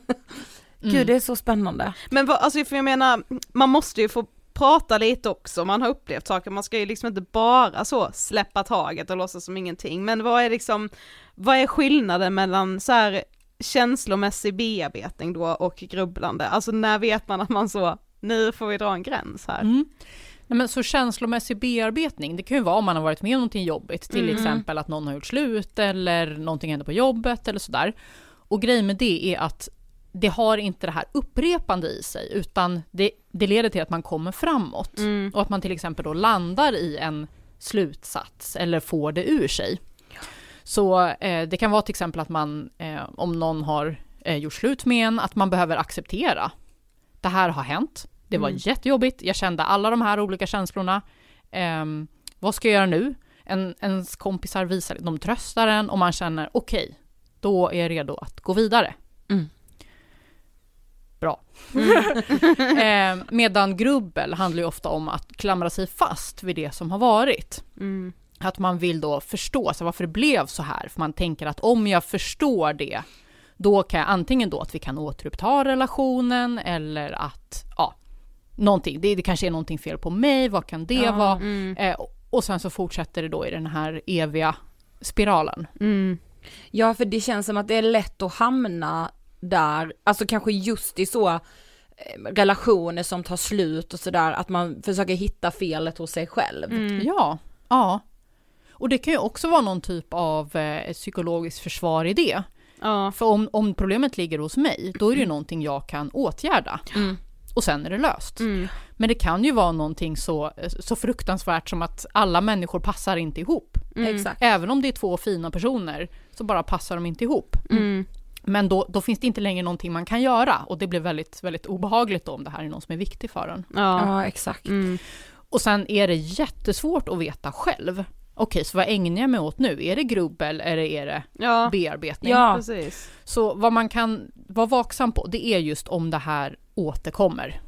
Gud, det är så spännande. Men alltså, för jag menar, man måste ju få prata lite också, man har upplevt saker, man ska ju liksom inte bara så släppa taget och låtsas som ingenting, men vad är skillnaden mellan så här känslomässig bearbetning då och grubblande, alltså när vet man att man så, nu får vi dra en gräns här. Mm. Nej, men så känslomässig bearbetning, det kan ju vara om man har varit med om någonting jobbigt, till exempel att någon har gjort slut eller någonting händer på jobbet eller sådär, och grejen med det är att det har inte det här upprepande i sig, utan det leder till att man kommer framåt. Mm. Och att man till exempel då landar i en slutsats eller får det ur sig. Ja. Så det kan vara till exempel att man, om någon har gjort slut med en, att man behöver acceptera. Det här har hänt, det var jättejobbigt, jag kände alla de här olika känslorna. Vad ska jag göra nu? Ens kompisar visar, de tröstar en och man känner okej, då är jag redo att gå vidare. Mm. Bra. Mm. Medan grubbel handlar ju ofta om att klamra sig fast vid det som har varit. Mm. Att man vill då förstå så varför det blev så här. För man tänker att om jag förstår det, då kan jag antingen då att vi kan återuppta relationen eller att någonting. Det kanske är någonting fel på mig. Vad kan det vara? Mm. Och sen så fortsätter det då i den här eviga spiralen. Mm. Ja, för det känns som att det är lätt att hamna där, alltså kanske just i så relationer som tar slut och sådär, att man försöker hitta felet hos sig själv. Mm. Ja. Och det kan ju också vara någon typ av psykologiskt försvar i det. Ja. För om problemet ligger hos mig, då är det ju någonting jag kan åtgärda. Mm. Och sen är det löst. Mm. Men det kan ju vara någonting så fruktansvärt som att alla människor passar inte ihop. Mm. Exakt. Även om det är två fina personer så bara passar de inte ihop. Mm. Men då finns det inte längre någonting man kan göra. Och det blir väldigt, väldigt obehagligt då, om det här är någon som är viktig för en. Ja, exakt. Mm. Och sen är det jättesvårt att veta själv. Okej, så vad ägnar jag mig åt nu? Är det grubbel eller är det bearbetning? Ja, precis. Så vad man kan vara vaksam på, det är just om det här återkommer.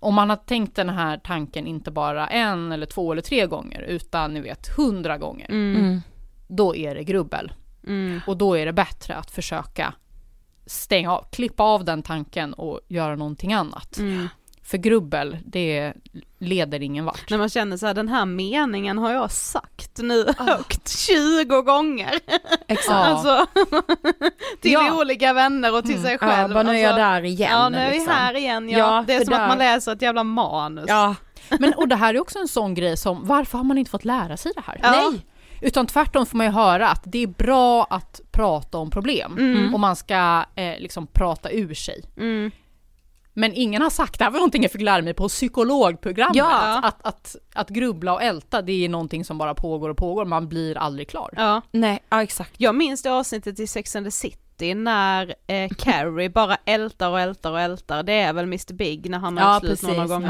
Om man har tänkt den här tanken inte bara 1, 2 eller 3 gånger, utan ni vet 100 gånger. Mm. Då är det grubbel. Mm. Och då är det bättre att försöka klippa av den tanken och göra någonting annat. Mm. För grubbel, det leder ingen vart. När man känner så här, den här meningen har jag sagt nu högt 20 gånger. Exakt. Alltså, till olika vänner och till sig själv. Ja, nu är jag där igen. Ja, nu är vi här igen. Ja. Ja, det är som att man läser ett jävla manus. Ja. Men, och det här är också en sån grej som, varför har man inte fått lära sig det här? Ja. Nej. Utan tvärtom får man ju höra att det är bra att prata om problem. Mm. Och man ska liksom prata ur sig. Mm. Men ingen har sagt, det här var någonting jag fick lära mig på psykologprogrammet. Ja. Att grubbla och älta, det är någonting som bara pågår. Man blir aldrig klar. Ja. Nej, ja, exakt. Jag minns det avsnittet i Sex and the City när Carrie bara ältar. Det är väl Mr. Big när han har slut någon gång.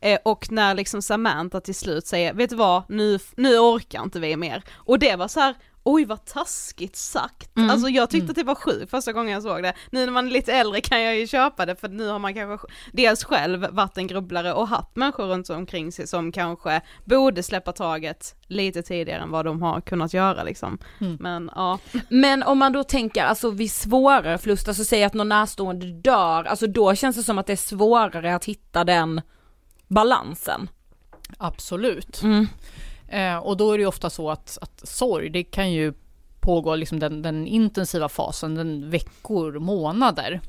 Ja. Och när liksom Samantha till slut säger, vet du vad, nu orkar inte vi mer. Och det var så här, oj vad taskigt sagt. Mm. Alltså jag tyckte att det var sjukt första gången jag såg det. Nu när man är lite äldre kan jag ju köpa det, för nu har man kanske dels själv varit en grubblare och haft människor runt omkring sig som kanske borde släppa taget lite tidigare än vad de har kunnat göra liksom. Mm. Men ja. Men om man då tänker, alltså vid svårare förlust, alltså säger att någon närstående dör, alltså då känns det som att det är svårare att hitta den balansen. Absolut. Mm. Och då är det ju ofta så att sorg, det kan ju pågå liksom den intensiva fasen, den veckor, månader.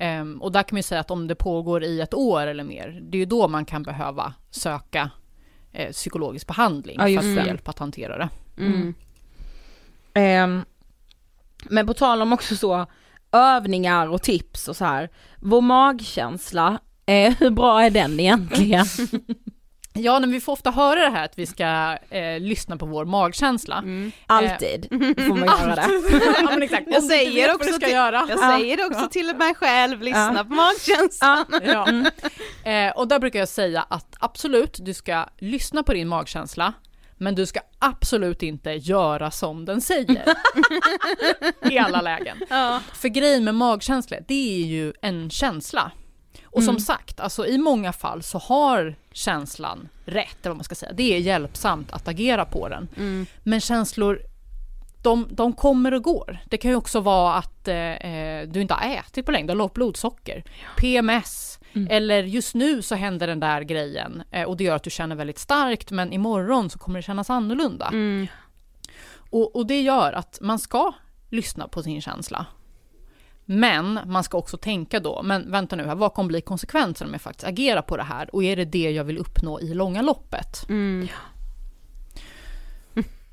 Mm. Och där kan man ju säga att om det pågår i ett år eller mer, det är ju då man kan behöva söka psykologisk behandling för att få hjälp att hantera det. Mm. Men på tal om också så övningar och tips och så här, vår magkänsla, hur bra är den egentligen? Ja, men vi får ofta höra det här att vi ska lyssna på vår magkänsla. Mm. Alltid får man göra det. Ja, men exakt. Jag säger också till mig själv, lyssna på magkänslan. Ja. Mm. Och där brukar jag säga att absolut, du ska lyssna på din magkänsla, men du ska absolut inte göra som den säger. I alla lägen. Ja. För grejen med magkänsla, det är ju en känsla. Och som sagt, alltså i många fall så har känslan rätt, eller vad man ska säga. Det är hjälpsamt att agera på den. Mm. Men känslor, de kommer och går. Det kan ju också vara att du inte har ätit på länge, du har lågt blodsocker, PMS, eller just nu så händer den där grejen. Och det gör att du känner väldigt starkt, men imorgon så kommer det kännas annorlunda. Mm. Och det gör att man ska lyssna på sin känsla. Men man ska också tänka då, men vänta nu här, vad kommer bli konsekvenserna om jag faktiskt agerar på det här? Och är det det jag vill uppnå i långa loppet? Mm.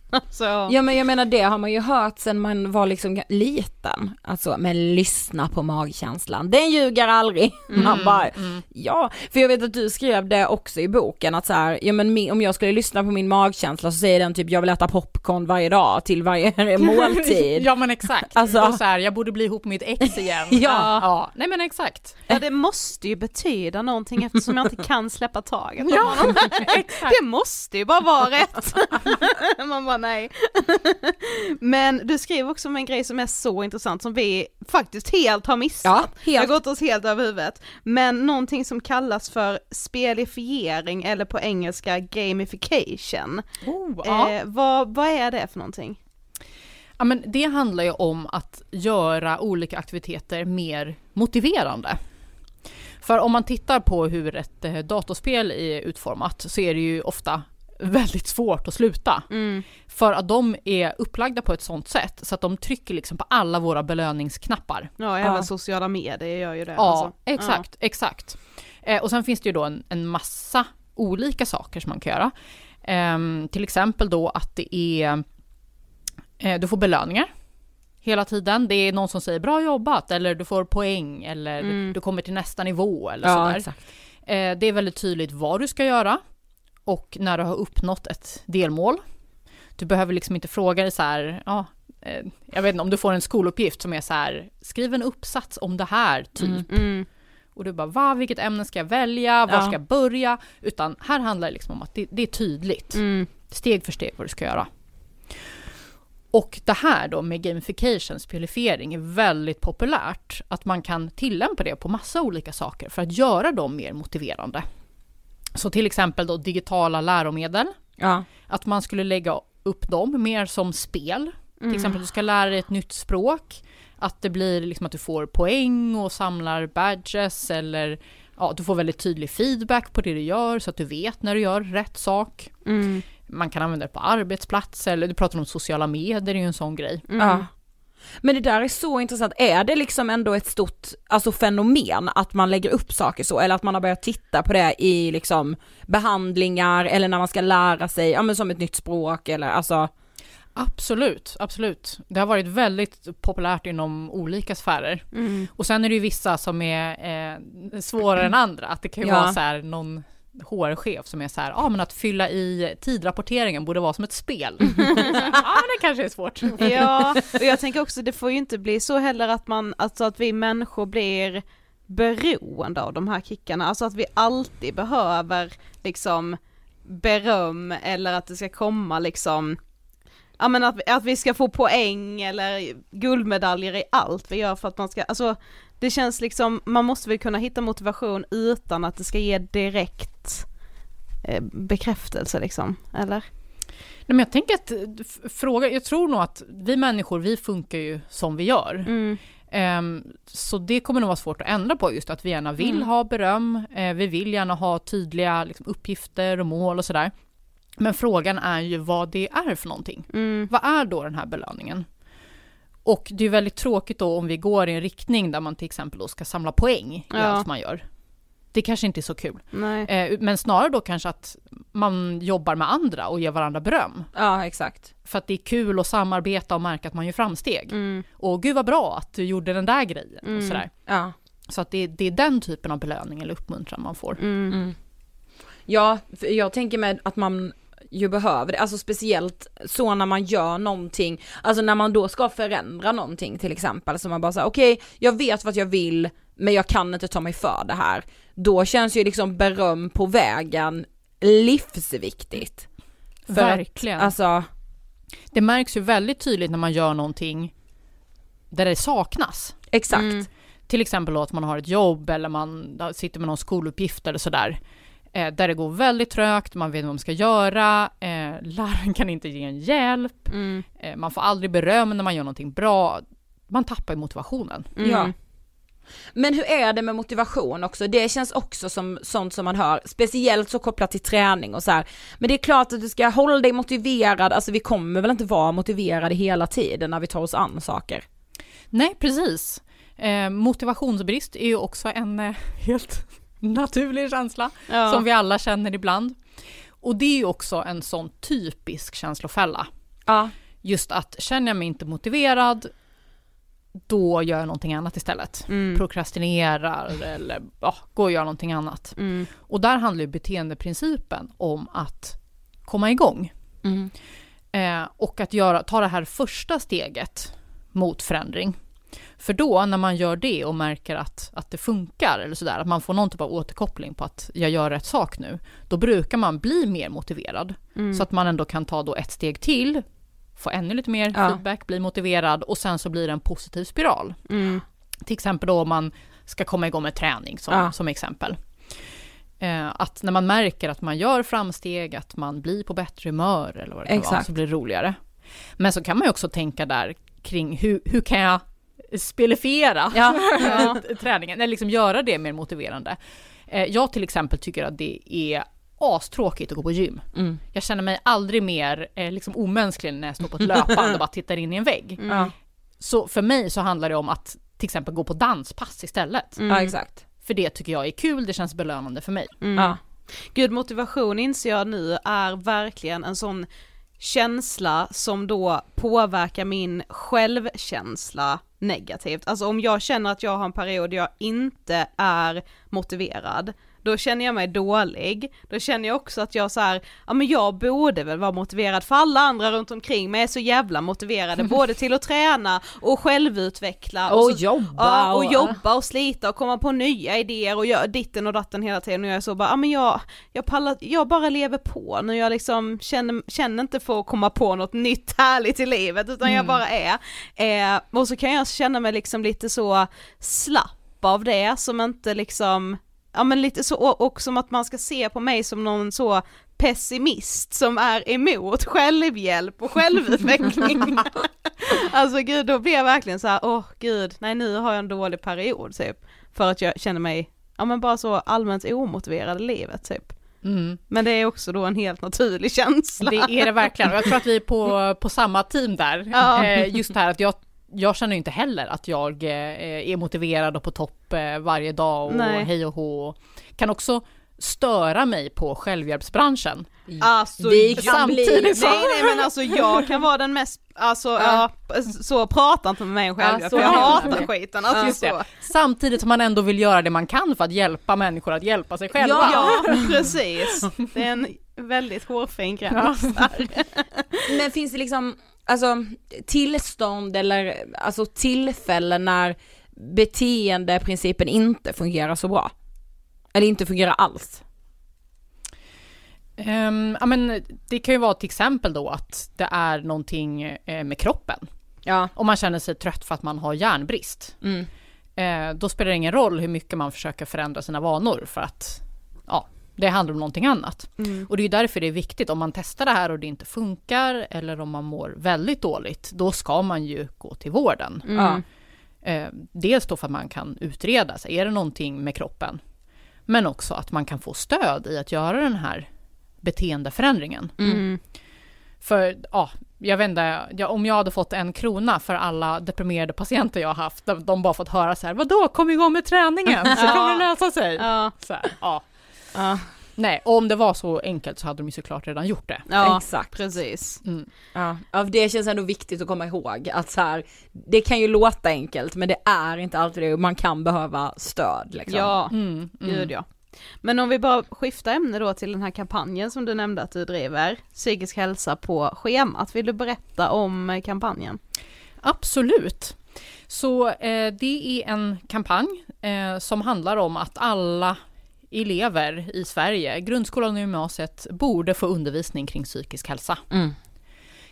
Alltså. Ja, men jag menar, det har man ju hört sedan man var liksom liten. Alltså, men lyssna på magkänslan. Den ljuger aldrig. Man bara, ja, för jag vet att du skrev det också i boken att så här, ja, men om jag skulle lyssna på min magkänsla så säger den typ jag vill äta popcorn varje dag till varje måltid. Ja, men exakt. Alltså. Och så här, jag borde bli ihop med mitt ex igen. Ja. Nej, men exakt. Ja, det måste ju betyda någonting eftersom jag inte kan släppa taget. Ja, exakt. Det måste ju bara vara rätt. Man bara, nej. Men du skriver också om en grej som är så intressant som vi faktiskt helt har missat. Ja, helt. Det har gått oss helt över huvudet. Men någonting som kallas för spelifiering eller på engelska gamification. Vad är det för någonting? Ja, men det handlar ju om att göra olika aktiviteter mer motiverande. För om man tittar på hur ett datorspel är utformat så är det ju ofta väldigt svårt att sluta. För att de är upplagda på ett sånt sätt så att de trycker liksom på alla våra belöningsknappar. Ja, även sociala medier gör ju det. Ja, alltså. Exakt. Och sen finns det ju då en massa olika saker som man kan göra. Till exempel då att det är du får belöningar hela tiden. Det är någon som säger bra jobbat eller du får poäng eller du kommer till nästa nivå eller sådär. Exakt. Det är väldigt tydligt vad du ska göra. Och när du har uppnått ett delmål. Du behöver liksom inte fråga dig så här, jag vet inte, om du får en skoluppgift som är så här, skriv en uppsats om det här typ. Och du bara, vilket ämne ska jag välja? Var ska jag börja? Utan här handlar det liksom om att det är tydligt. Steg för steg vad du ska göra. Och det här då med gamification, spelifiering, är väldigt populärt. Att man kan tillämpa det på massa olika saker för att göra dem mer motiverande. Så till exempel då digitala läromedel. Ja. Att man skulle lägga upp dem mer som spel. Till exempel att du ska lära dig ett nytt språk. Att det blir liksom att du får poäng och samlar badges. Eller du får väldigt tydlig feedback på det du gör. Så att du vet när du gör rätt sak. Man kan använda det på arbetsplatser. Eller du pratar om sociala medier, det är ju en sån grej. Ja. Men det där är så intressant. Är det liksom ändå ett stort fenomen att man lägger upp saker så? Eller att man har börjat titta på det i liksom behandlingar eller när man ska lära sig som ett nytt språk? Eller, Absolut. Det har varit väldigt populärt inom olika sfärer. Och sen är det ju vissa som är svårare än andra. Att det kan ju vara så här, någon HR-chef som är så här, men att fylla i tidrapporteringen borde vara som ett spel. Men det kanske är svårt. Ja, och jag tänker också, det får ju inte bli så heller att man, alltså att vi människor blir beroende av de här kickarna. Alltså att vi alltid behöver liksom beröm eller att det ska komma liksom, men att vi ska få poäng eller guldmedaljer i allt vi gör för att man ska, alltså det känns liksom, man måste väl kunna hitta motivation utan att det ska ge direkt bekräftelse liksom, eller? Nej, men jag tänker att jag tror nog att vi människor, vi funkar ju som vi gör. Så det kommer nog vara svårt att ändra på, just att vi gärna vill ha beröm, vi vill gärna ha tydliga liksom, uppgifter och mål och sådär. Men frågan är ju vad det är för någonting. Vad är då den här belöningen? Och det är väldigt tråkigt då om vi går i en riktning där man till exempel då ska samla poäng i allt man gör. Det kanske inte är så kul. Men snarare då kanske att man jobbar med andra och ger varandra beröm. Ja, exakt. För att det är kul att samarbeta och märka att man gör framsteg. Och gud vad bra att du gjorde den där grejen. Och sådär. Ja. Så att det är den typen av belöning eller uppmuntran man får. Ja, jag tänker med att man ju behöver det. Alltså speciellt så när man gör någonting. Alltså när man då ska förändra någonting till exempel. Så man bara säger okej, jag vet vad jag vill men jag kan inte ta mig för det här. Då känns ju liksom beröm på vägen livsviktigt. För verkligen. Att, alltså, det märks ju väldigt tydligt när man gör någonting där det saknas. Exakt. Till exempel då att man har ett jobb eller man sitter med någon skoluppgift eller sådär. Där det går väldigt trögt, man vet vad man ska göra, läraren kan inte ge en hjälp, man får aldrig beröm när man gör någonting bra, man tappar motivationen. Ja. Men hur är det med motivation också? Det känns också som sånt som man hör, speciellt så kopplat till träning och så här. Men det är klart att du ska hålla dig motiverad, alltså vi kommer väl inte vara motiverade hela tiden när vi tar oss an saker. Nej, precis. Motivationsbrist är ju också en helt naturlig känsla som vi alla känner ibland. Och det är ju också en sån typisk känslofälla. Just att känner jag mig inte motiverad, då gör jag någonting annat istället. Prokrastinerar eller går och gör någonting annat. Och där handlar ju beteendeprincipen om att komma igång. Och att ta det här första steget mot förändring. För då när man gör det och märker att det funkar eller sådär, att man får någon typ av återkoppling på att jag gör rätt sak nu, då brukar man bli mer motiverad. Så att man ändå kan ta då ett steg till, få ännu lite mer feedback, bli motiverad och sen så blir det en positiv spiral. Till exempel då om man ska komma igång med träning som exempel. Att när man märker att man gör framsteg, att man blir på bättre humör eller vad det kan vara, så blir det roligare. Men så kan man ju också tänka där kring hur kan jag spelifiera träningen eller liksom göra det mer motiverande. Jag till exempel tycker att det är astråkigt att gå på gym. Jag känner mig aldrig mer liksom omänsklig när jag står på ett löpband och bara tittar in i en vägg. Så för mig så handlar det om att till exempel gå på danspass istället. Ja, exakt. För det tycker jag är kul, det känns belönande för mig. Gud, motivation inser jag nu är verkligen en sån känsla som då påverkar min självkänsla negativt. Alltså om jag känner att jag har en period där jag inte är motiverad, då känner jag mig dålig. Då känner jag också att jag så här, ja men jag borde väl vara motiverad, för alla andra runt omkring mig är så jävla motiverade både till att träna och självutveckla och jobba och slita och komma på nya idéer och göra ditten och datten hela tiden, och jag är så bara, ja men jag bara lever på nu, jag liksom känner inte för att komma på något nytt härligt i livet, utan jag bara är. Och så kan jag känna mig liksom lite så slapp av det, som inte liksom, ja men lite så, och som att man ska se på mig som någon så pessimist som är emot självhjälp och självutveckling. Alltså gud, då blir jag verkligen så här, gud, nej nu har jag en dålig period typ, för att jag känner mig bara så allmänt omotiverad i livet typ. Men det är också då en helt naturlig känsla. Det är det verkligen, jag tror att vi är på samma team där. Just det här att jag känner inte heller att jag är motiverad och på topp varje dag och hej och hå. Kan också störa mig på självhjälpsbranschen. Alltså, men alltså jag kan vara den mest, alltså så prata inte med mig själv, för jag hatar skiten. Samtidigt som man ändå vill göra det man kan för att hjälpa människor att hjälpa sig själva. Ja, precis. Det är en väldigt hårfin gräns. Men finns det liksom alltså tillstånd eller alltså tillfällen när beteendeprincipen inte fungerar så bra? Eller inte fungerar alls? Men det kan ju vara till exempel då att det är någonting med kroppen. Om man känner sig trött för att man har järnbrist. Då spelar det ingen roll hur mycket man försöker förändra sina vanor, för att det handlar om någonting annat. Och det är därför det är viktigt, om man testar det här och det inte funkar eller om man mår väldigt dåligt, då ska man ju gå till vården. Dels då för att man kan utreda sig. Är det någonting med kroppen? Men också att man kan få stöd i att göra den här beteendeförändringen. Mm. För ja, jag vet inte, om jag hade fått 1 krona för alla deprimerade patienter jag har haft, de bara fått höra så här, vadå, kom igång med träningen så kommer det lösa sig. Ja. Så här, ja. Ja. Nej, och om det var så enkelt så hade de ju såklart redan gjort det. Ja, exakt. Precis. Mm. Ja. Ja, det känns ändå viktigt att komma ihåg att så här, det kan ju låta enkelt, men det är inte alltid det. Man kan behöva stöd. Liksom. Ja, gud ja. Men om vi bara skiftar ämne då till den här kampanjen som du nämnde att du driver, psykisk hälsa på schemat. Vill du berätta om kampanjen? Absolut. Så det är en kampanj som handlar om att alla elever i Sverige, grundskolan och gymnasiet, borde få undervisning kring psykisk hälsa. Mm.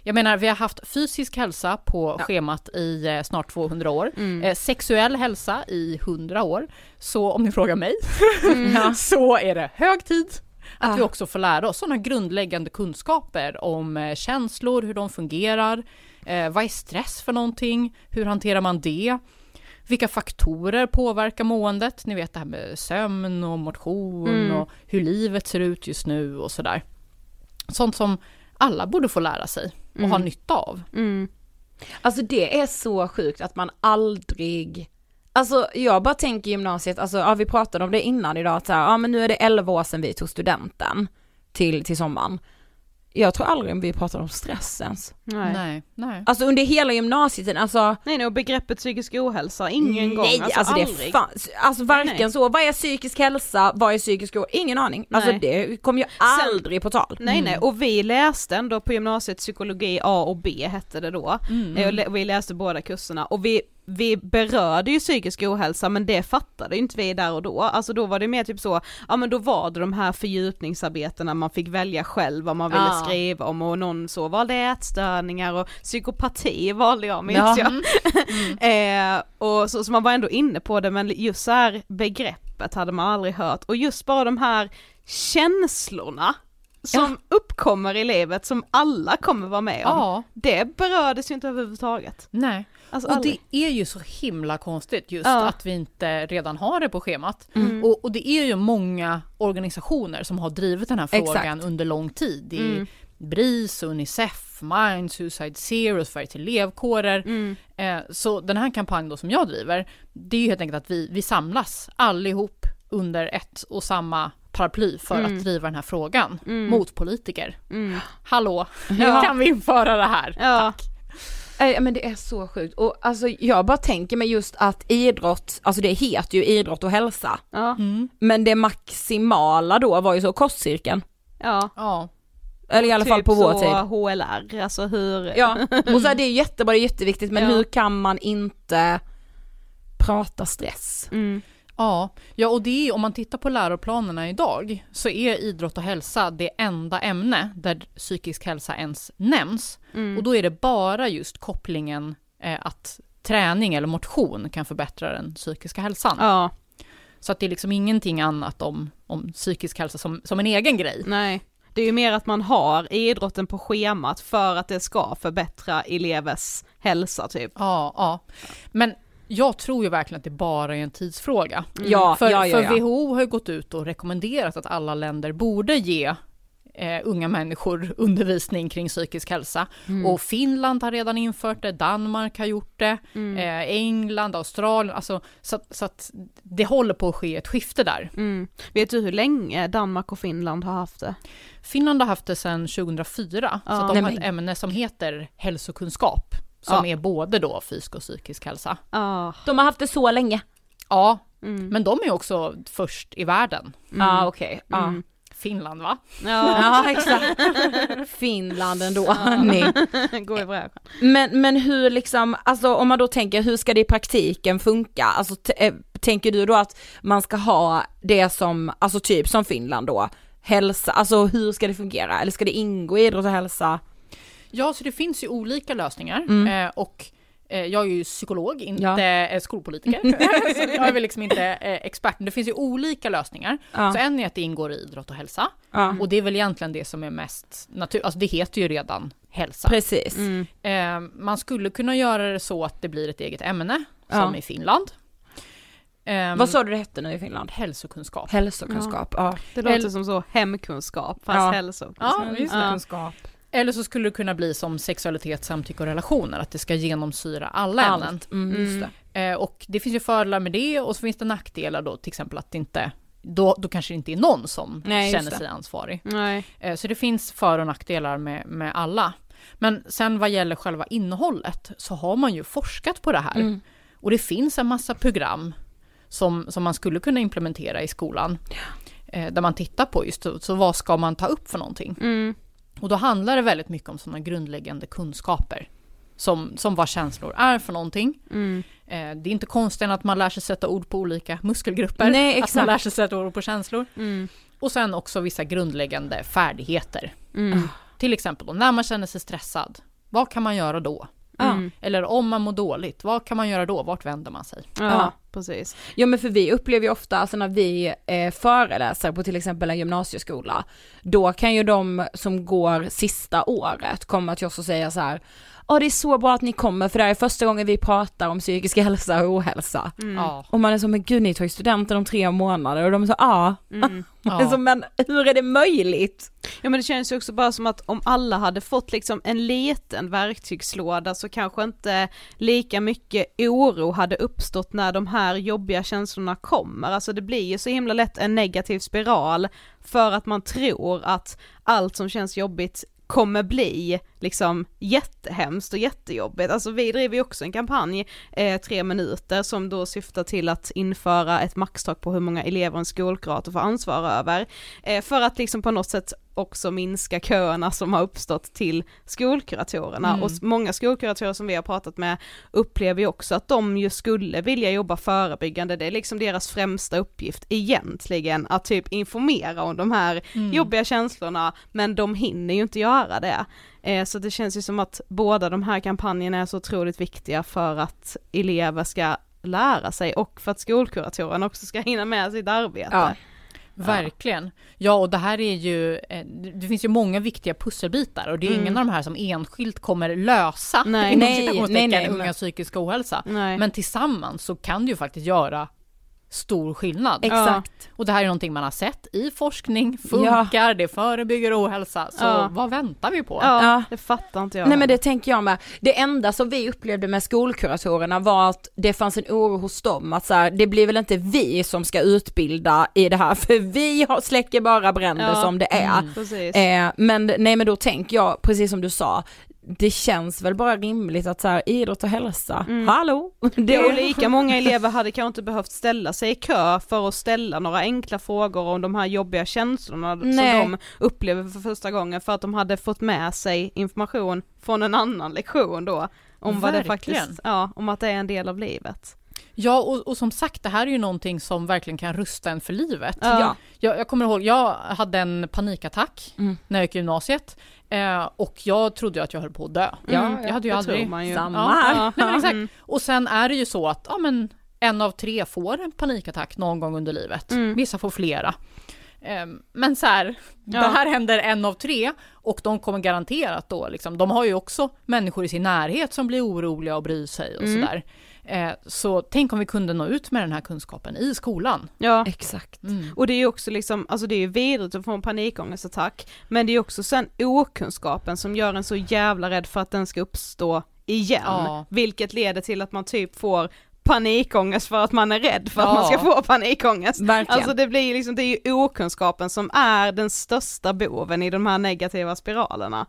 Jag menar, vi har haft fysisk hälsa på schemat i snart 200 år. Mm. Sexuell hälsa i 100 år. Så om ni frågar mig så är det hög tid att vi också får lära oss sådana grundläggande kunskaper om känslor, hur de fungerar, vad är stress för någonting, hur hanterar man det? Vilka faktorer påverkar måendet? Ni vet det här med sömn och motion och hur livet ser ut just nu och sådär. Sånt som alla borde få lära sig och ha nytta av. Mm. Alltså det är så sjukt att man aldrig... Alltså jag bara tänker gymnasiet, alltså, ja, vi pratade om det innan idag, att så här, ja, men nu är det 11 år sedan vi tog studenten till sommaren. Jag tror aldrig vi pratar om stress ens. Nej. Alltså under hela gymnasietiden, alltså... Nej, och begreppet psykisk ohälsa, ingen gång. Alltså aldrig. Alltså varken så, vad är psykisk hälsa, vad är psykisk ohälsa? Ingen aning. Nej. Alltså det kom ju aldrig på tal. Nej, och vi läste ändå på gymnasiet psykologi A och B hette det då. Mm. Vi läste båda kurserna och vi berörde ju psykisk ohälsa, men det fattade inte vi där och då. Alltså då var det mer typ så, ja men då var det de här fördjupningsarbetena man fick välja själv vad man ville skriva om, och någon så valde ätstörningar och psykopati valde jag, minns jag. Mm. Och så man var ändå inne på det, men just så här begreppet hade man aldrig hört. Och just bara de här känslorna som uppkommer i livet, som alla kommer vara med om. Ja. Det berördes ju inte överhuvudtaget. Nej. Alltså, och det är ju så himla konstigt just att vi inte redan har det på schemat. Mm. Och det är ju många organisationer som har drivit den här frågan under lång tid. Det är BRIS, UNICEF, Mind, Suicide Zero, Sveriges elevkårer. Mm. Så den här kampanjen då som jag driver, det är ju helt enkelt att vi samlas allihop under ett och samma paraply för att driva den här frågan mot politiker. Mm. Hallå, nu kan vi införa det här. Ja. Tack. Men det är så sjukt. Och alltså, jag bara tänker mig just att idrott, alltså det heter ju idrott och hälsa. Ja. Mm. Men det maximala då var ju så kostcirkeln. Ja. Eller i alla fall på vår tid. Typ så HLR, alltså hur... Ja, och så är det jättebra, det är jätteviktigt, men hur kan man inte prata stress? Mm. Ja, och det är, om man tittar på läroplanerna idag så är idrott och hälsa det enda ämne där psykisk hälsa ens nämns. Och då är det bara just kopplingen att träning eller motion kan förbättra den psykiska hälsan. Ja. Så att det är liksom ingenting annat om psykisk hälsa som en egen grej. Nej. Det är ju mer att man har idrotten på schemat för att det ska förbättra elevers hälsa typ. Ja. Men jag tror ju verkligen att det bara är en tidsfråga. För WHO har ju gått ut och rekommenderat att alla länder borde ge unga människor undervisning kring psykisk hälsa. Och Finland har redan infört det, Danmark har gjort det, England, Australien, alltså, så att det håller på att ske ett skifte där. Vet du hur länge Danmark och Finland har haft det? Finland har haft det sedan 2004, så att de har ett ämne som heter hälsokunskap. Som är både då fysisk och psykisk hälsa. De har haft det så länge. Ja, men de är också först i världen. Ja, okej. Finland, va? Ja, exakt. Finland ändå. Går i bräschen. Men hur liksom, alltså om man då tänker, hur ska det i praktiken funka? Alltså tänker du då att man ska ha det som, alltså typ som Finland då, hälsa, alltså hur ska det fungera? Eller ska det ingå i idrott och hälsa? Ja, så det finns ju olika lösningar och jag är ju psykolog, inte skolpolitiker, så jag är väl liksom inte expert. Men det finns ju olika lösningar, så en är att det ingår i idrott och hälsa och det är väl egentligen det som är mest naturligt, alltså det heter ju redan hälsa. Precis. Man skulle kunna göra det så att det blir ett eget ämne, som i Finland. Vad sa du det hette nu i Finland? Hälsokunskap. Hälsokunskap, ja. Det låter som så hemkunskap, fast hälsokunskap. Ja, hälsokunskap. Eller så skulle det kunna bli som sexualitet, samtycke och relationer. Att det ska genomsyra alla ämnen. Just det. Och det finns ju fördelar med det. Och så finns det nackdelar då, till exempel att det inte... Då kanske det inte är någon som känner sig ansvarig. Nej. Så det finns för- och nackdelar med alla. Men sen vad gäller själva innehållet så har man ju forskat på det här. Mm. Och det finns en massa program som man skulle kunna implementera i skolan. Där man tittar på just så vad ska man ta upp för någonting. Mm. Och då handlar det väldigt mycket om sådana grundläggande kunskaper. Som vad känslor är för någonting. Mm. Det är inte konstigt att man lär sig sätta ord på olika muskelgrupper. Nej, att man lär sig sätta ord på känslor. Mm. Och sen också vissa grundläggande färdigheter. Mm. Till exempel då, när man känner sig stressad. Vad kan man göra då? Mm. Eller om man mår dåligt. Vad kan man göra då? Vart vänder man sig? Ja, precis. Ja, men för vi upplever ju ofta, alltså när vi föreläser på till exempel en gymnasieskola, då kan ju de som går sista året komma till oss och säga så här: ja, det är så bra att ni kommer, för det här är första gången vi pratar om psykisk hälsa och ohälsa. Mm. Ja. Och man är som, men gud, ni tar ju studenten om 3 månader. Och de är så, men hur är det möjligt? Ja, men det känns ju också bara som att om alla hade fått liksom en liten verktygslåda, så kanske inte lika mycket oro hade uppstått när de här jobbiga känslorna kommer. Alltså det blir ju så himla lätt en negativ spiral, för att man tror att allt som känns jobbigt kommer bli liksom jättehemskt och jättejobbigt. Alltså vi driver ju också en kampanj, 3 minuter, som då syftar till att införa ett maxtak på hur många elever en skolkurator får ansvara över, för att liksom på något sätt också minska köerna som har uppstått till skolkuratorerna. Mm. Och många skolkuratorer som vi har pratat med upplever ju också att de ju skulle vilja jobba förebyggande. Det är liksom deras främsta uppgift egentligen, att typ informera om de här jobbiga känslorna, men de hinner ju inte göra det. Så det känns ju som att båda de här kampanjerna är så otroligt viktiga för att elever ska lära sig, och för att skolkuratorn också ska hinna med sitt arbete. Ja. Verkligen. Ja, och det här är ju, det finns ju många viktiga pusselbitar, och det är ingen av de här som enskilt kommer lösa unga psykisk ohälsa. Nej. Men tillsammans så kan det ju faktiskt göra stor skillnad. Exakt. Ja. Och det här är någonting man har sett i forskning. Funkar, det förebygger ohälsa. Så vad väntar vi på? Ja, det fattar inte jag. Nej, men det tänker jag med. Det enda som vi upplevde med skolkuratorerna var att det fanns en oro hos dem. Att så här, det blir väl inte vi som ska utbilda i det här. För vi släcker bara bränder som det är. Men då tänker jag, precis som du sa, det känns väl bara rimligt att så här, idrott och hälsa. Mm. Hallå? Det är lika många elever hade kanske inte behövt ställa sig i kö för att ställa några enkla frågor om de här jobbiga känslorna som de upplever för första gången, för att de hade fått med sig information från en annan lektion då om vad det faktiskt, om att det är en del av livet. Ja, och som sagt, det här är ju någonting som verkligen kan rusta en för livet. Ja. Jag kommer ihåg, jag hade en panikattack när jag gick i gymnasiet, och jag trodde ju att jag höll på att dö. Jag hade ju aldrig samma. Nej, men exakt. Och sen är det ju så att 1 av 3 får en panikattack någon gång under livet. Vissa får flera. Men så här, det här händer 1 av 3, och de kommer garanterat då liksom, de har ju också människor i sin närhet som blir oroliga och bryr sig och sådär. Så tänk om vi kunde nå ut med den här kunskapen i skolan. Ja, exakt. Och det är ju också liksom, alltså det är ju vidrigt att få en panikångestattack, men det är också sen okunskapen som gör en så jävla rädd för att den ska uppstå igen, vilket leder till att man typ får panikångest för att man är rädd för att man ska få panikångest. Verkligen. Alltså det blir liksom, det är ju okunskapen som är den största boven i de här negativa spiralerna.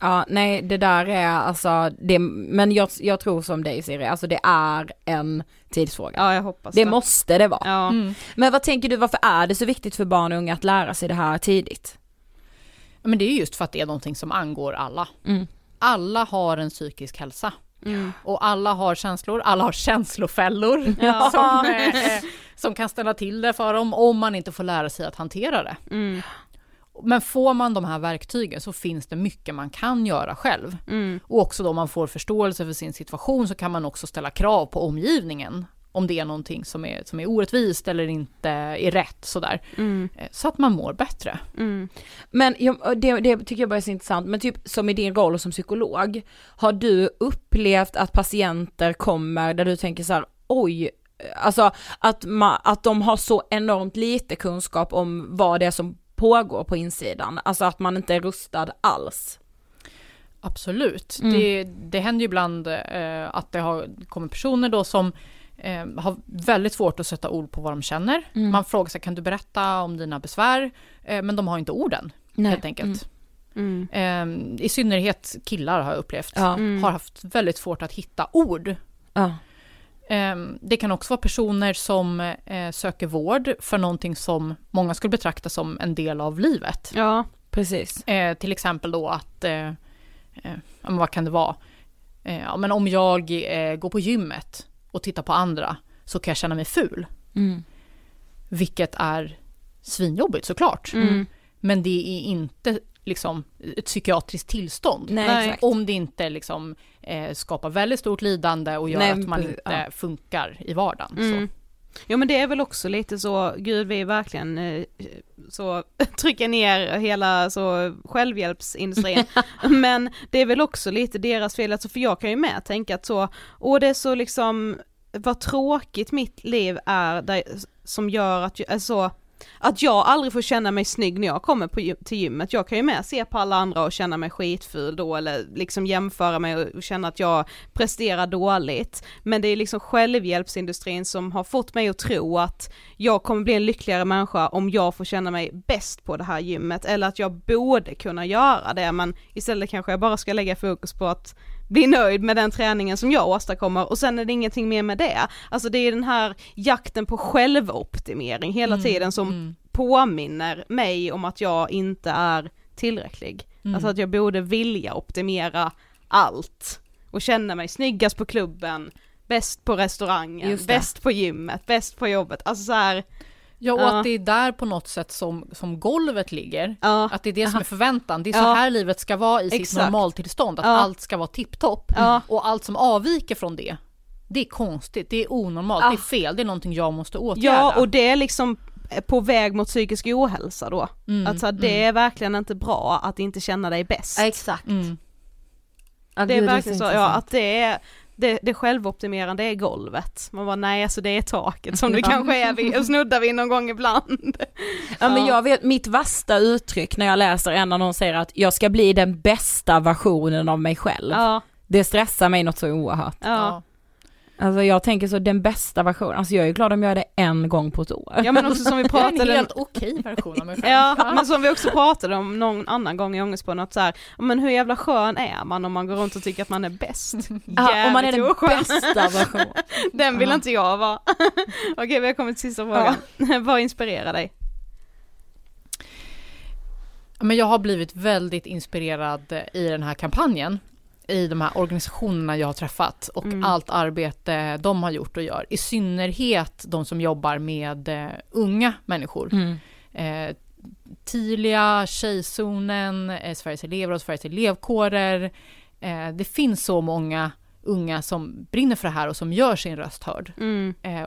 Ja, nej, det där är alltså det, men jag tror som dig, Siri, alltså det är en tidsfråga. Ja, jag hoppas det. Måste det vara. Ja. Men vad tänker du, varför är det så viktigt för barn och unga att lära sig det här tidigt? Men det är just för att det är någonting som angår alla. Alla har en psykisk hälsa. Och alla har känslor, alla har känslofällor som kan ställa till det för dem om man inte får lära sig att hantera det. Men får man de här verktygen så finns det mycket man kan göra själv. Och också då man får förståelse för sin situation, så kan man också ställa krav på omgivningen om det är någonting som är orättvist eller inte är rätt sådär. Mm. Så att man mår bättre. Mm. Men det tycker jag bara är så intressant. Men typ som i din roll som psykolog, har du upplevt att patienter kommer där du tänker så här, oj, alltså att de har så enormt lite kunskap om vad det är som pågår på insidan. Alltså att man inte är rustad alls. Absolut. Mm. Det händer ju ibland att det kommer personer då som har väldigt svårt att sätta ord på vad de känner. Mm. Man frågar sig, kan du berätta om dina besvär? Men de har inte orden. Nej. Helt enkelt. Mm. Mm. I synnerhet killar har jag upplevt. Ja. Mm. Har haft väldigt svårt att hitta ord. Ja. Det kan också vara personer som söker vård för någonting som många skulle betrakta som en del av livet. Ja, precis. Till exempel då att vad kan det vara? Men om jag går på gymmet och tittar på andra så kan jag känna mig ful. Mm. Vilket är svinjobbigt såklart. Mm. Men det är inte liksom ett psykiatriskt tillstånd. Nej, om det inte liksom skapar väldigt stort lidande och gör att man inte funkar i vardagen. Mm. Så. Ja, men det är väl också lite så, gud, vi verkligen så trycker ner hela så självhjälpsindustrin. Men det är väl också lite deras fel, alltså, för jag kan ju med tänka att så, och det är så liksom vad tråkigt mitt liv är där, som gör att jag aldrig får känna mig snygg när jag kommer till gymmet. Jag kan ju med se på alla andra och känna mig skitful då, eller liksom jämföra mig och känna att jag presterar dåligt. Men det är liksom självhjälpsindustrin som har fått mig att tro att jag kommer bli en lyckligare människa om jag får känna mig bäst på det här gymmet, eller att jag borde kunna göra det, men istället kanske jag bara ska lägga fokus på att bli nöjd med den träningen som jag åstadkommer, och sen är det ingenting mer med det. Alltså det är den här jakten på självoptimering hela tiden som påminner mig om att jag inte är tillräcklig. Mm. Alltså att jag borde vilja optimera allt och känna mig snyggast på klubben, bäst på restaurangen, bäst på gymmet, bäst på jobbet. Alltså så här. Ja, och att det är där på något sätt som golvet ligger. Att det är det som är förväntan. Det är så här livet ska vara i sitt normaltillstånd. Att allt ska vara tipptopp. Och allt som avviker från det, det är konstigt, det är onormalt, det är fel. Det är någonting jag måste åtgärda. Ja, och det är liksom på väg mot psykisk ohälsa då. Alltså det är verkligen inte bra att inte känna dig bäst. Exakt. Det är verkligen så, ja, att det är... Det självoptimerande är golvet. Man bara, nej, alltså det är taket som det kanske är och snuddar vi någon gång ibland. Ja, men jag vet, mitt värsta uttryck när jag läser en annons säger att jag ska bli den bästa versionen av mig själv. Ja. Det stressar mig något så oerhört. Ja. Alltså jag tänker så, den bästa versionen. Alltså jag är ju glad om jag gör det en gång på ett år. Ja, men också som vi pratade om. En helt okej version av mig själv. Ja, men som vi också pratade om någon annan gång i Ångestpodden, att så här, men hur jävla skön är man om man går runt och tycker att man är bäst? Om man är den bästa versionen. Den vill inte jag vara. Okej, vi har kommit till sista frågan. Vad inspirerar dig? Men jag har blivit väldigt inspirerad i den här kampanjen, i de här organisationerna jag har träffat och allt arbete de har gjort och gör. I synnerhet de som jobbar med unga människor. Tilia, Tjejzonen, Sveriges elever och Sveriges elevkårer. Det finns så många unga som brinner för det här och som gör sin röst hörd.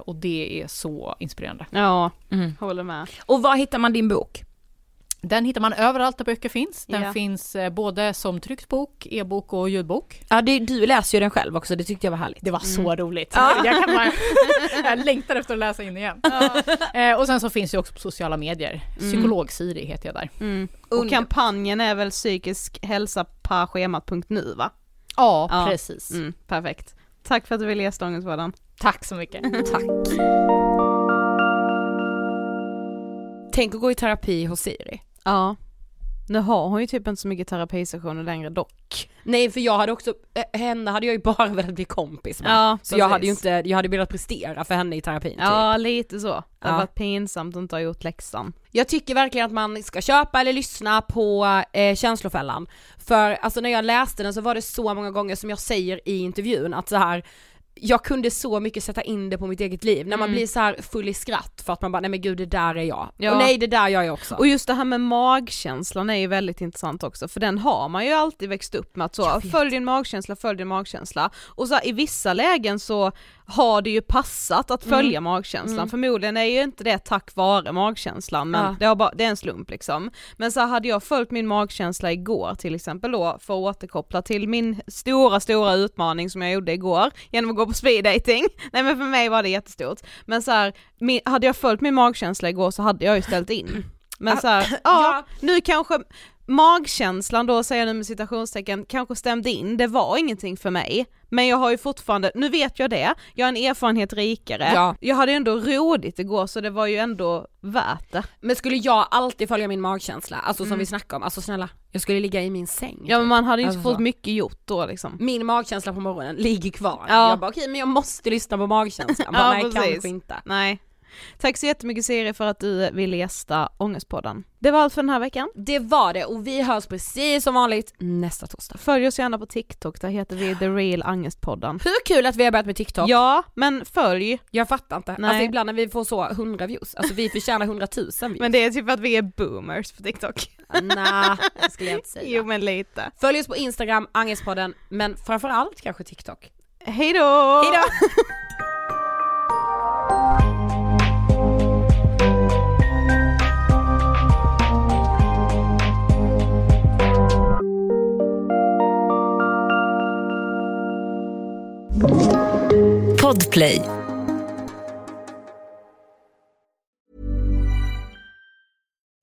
Och det är så inspirerande. Ja, håller med. Och var hittar man din bok? Den hittar man överallt där böcker finns. Den finns både som tryckt bok, e-bok och ljudbok. Ja, du läser ju den själv också. Det tyckte jag var härligt. Det var så roligt. Jag längtar efter att läsa in igen. Och sen så finns ju också på sociala medier. Psykolog Siri heter jag där. Och kampanjen är väl psykisk hälsa på schemat.nu, va? Ja, precis. Perfekt. Tack för att du ville läsa Ångestpodden. Tack så mycket. Tack. Tänk att gå i terapi hos Siri. Ja. Nu har hon ju typ inte så mycket terapisessioner längre dock. Nej, för jag hade också, henne hade jag ju bara velat bli kompis med. Ja, så jag hade velat prestera för henne i terapin. Typ. Ja, lite så. Det har varit pinsamt att inte ha gjort läxan. Jag tycker verkligen att man ska köpa eller lyssna på Känslofällan. För alltså, när jag läste den så var det så många gånger som jag säger i intervjun att så här, jag kunde så mycket sätta in det på mitt eget liv. När man blir så här full i skratt för att man bara, nej men gud, det där är jag. Ja. Och nej, det där gör jag också. Och just det här med magkänslan är ju väldigt intressant också. För den har man ju alltid växt upp med att så, följ din magkänsla, följ din magkänsla. Och så här, i vissa lägen så har det ju passat att följa magkänslan. Förmodligen är ju inte det tack vare magkänslan, men det är en slump liksom. Men så hade jag följt min magkänsla igår till exempel då, för att återkoppla till min stora utmaning som jag gjorde igår genom att gå på speed dating. Nej, men för mig var det jättestort. Men så här, hade jag följt min magkänsla igår så hade jag ju ställt in. Men så här, nu kanske magkänslan då, säger jag nu med citationstecken, kanske stämde in. Det var ingenting för mig. Men jag har ju fortfarande, nu vet jag det, jag är en erfarenhet rikare. Ja. Jag hade ändå roligt igår, så det var ju ändå värt det. Men skulle jag alltid följa min magkänsla, alltså som vi snackade om, alltså snälla, jag skulle ligga i min säng. Ja, men man hade ju inte fått mycket gjort då liksom. Min magkänsla på morgonen ligger kvar. Ja. Jag bara okej, men jag måste lyssna på magkänslan. Ja, nej, kanske inte. Nej. Tack så jättemycket Siri för att du ville gästa Ångestpodden. Det var allt för den här veckan. Det var det, och vi hörs precis som vanligt nästa torsdag. Följ oss gärna på TikTok, där heter vi The Real Ångestpodden. Hur kul att vi har börjat med TikTok. Ja, men följ. Jag fattar inte. Nej. Alltså ibland när vi får så 100 views. Alltså vi förtjänar 100 000 views. Men det är typ att vi är boomers på TikTok. Nej, det skulle jag inte säga. Jo, men lite. Följ oss på Instagram, Ångestpodden, men framförallt kanske TikTok. Hej då! Hej då! Podplay.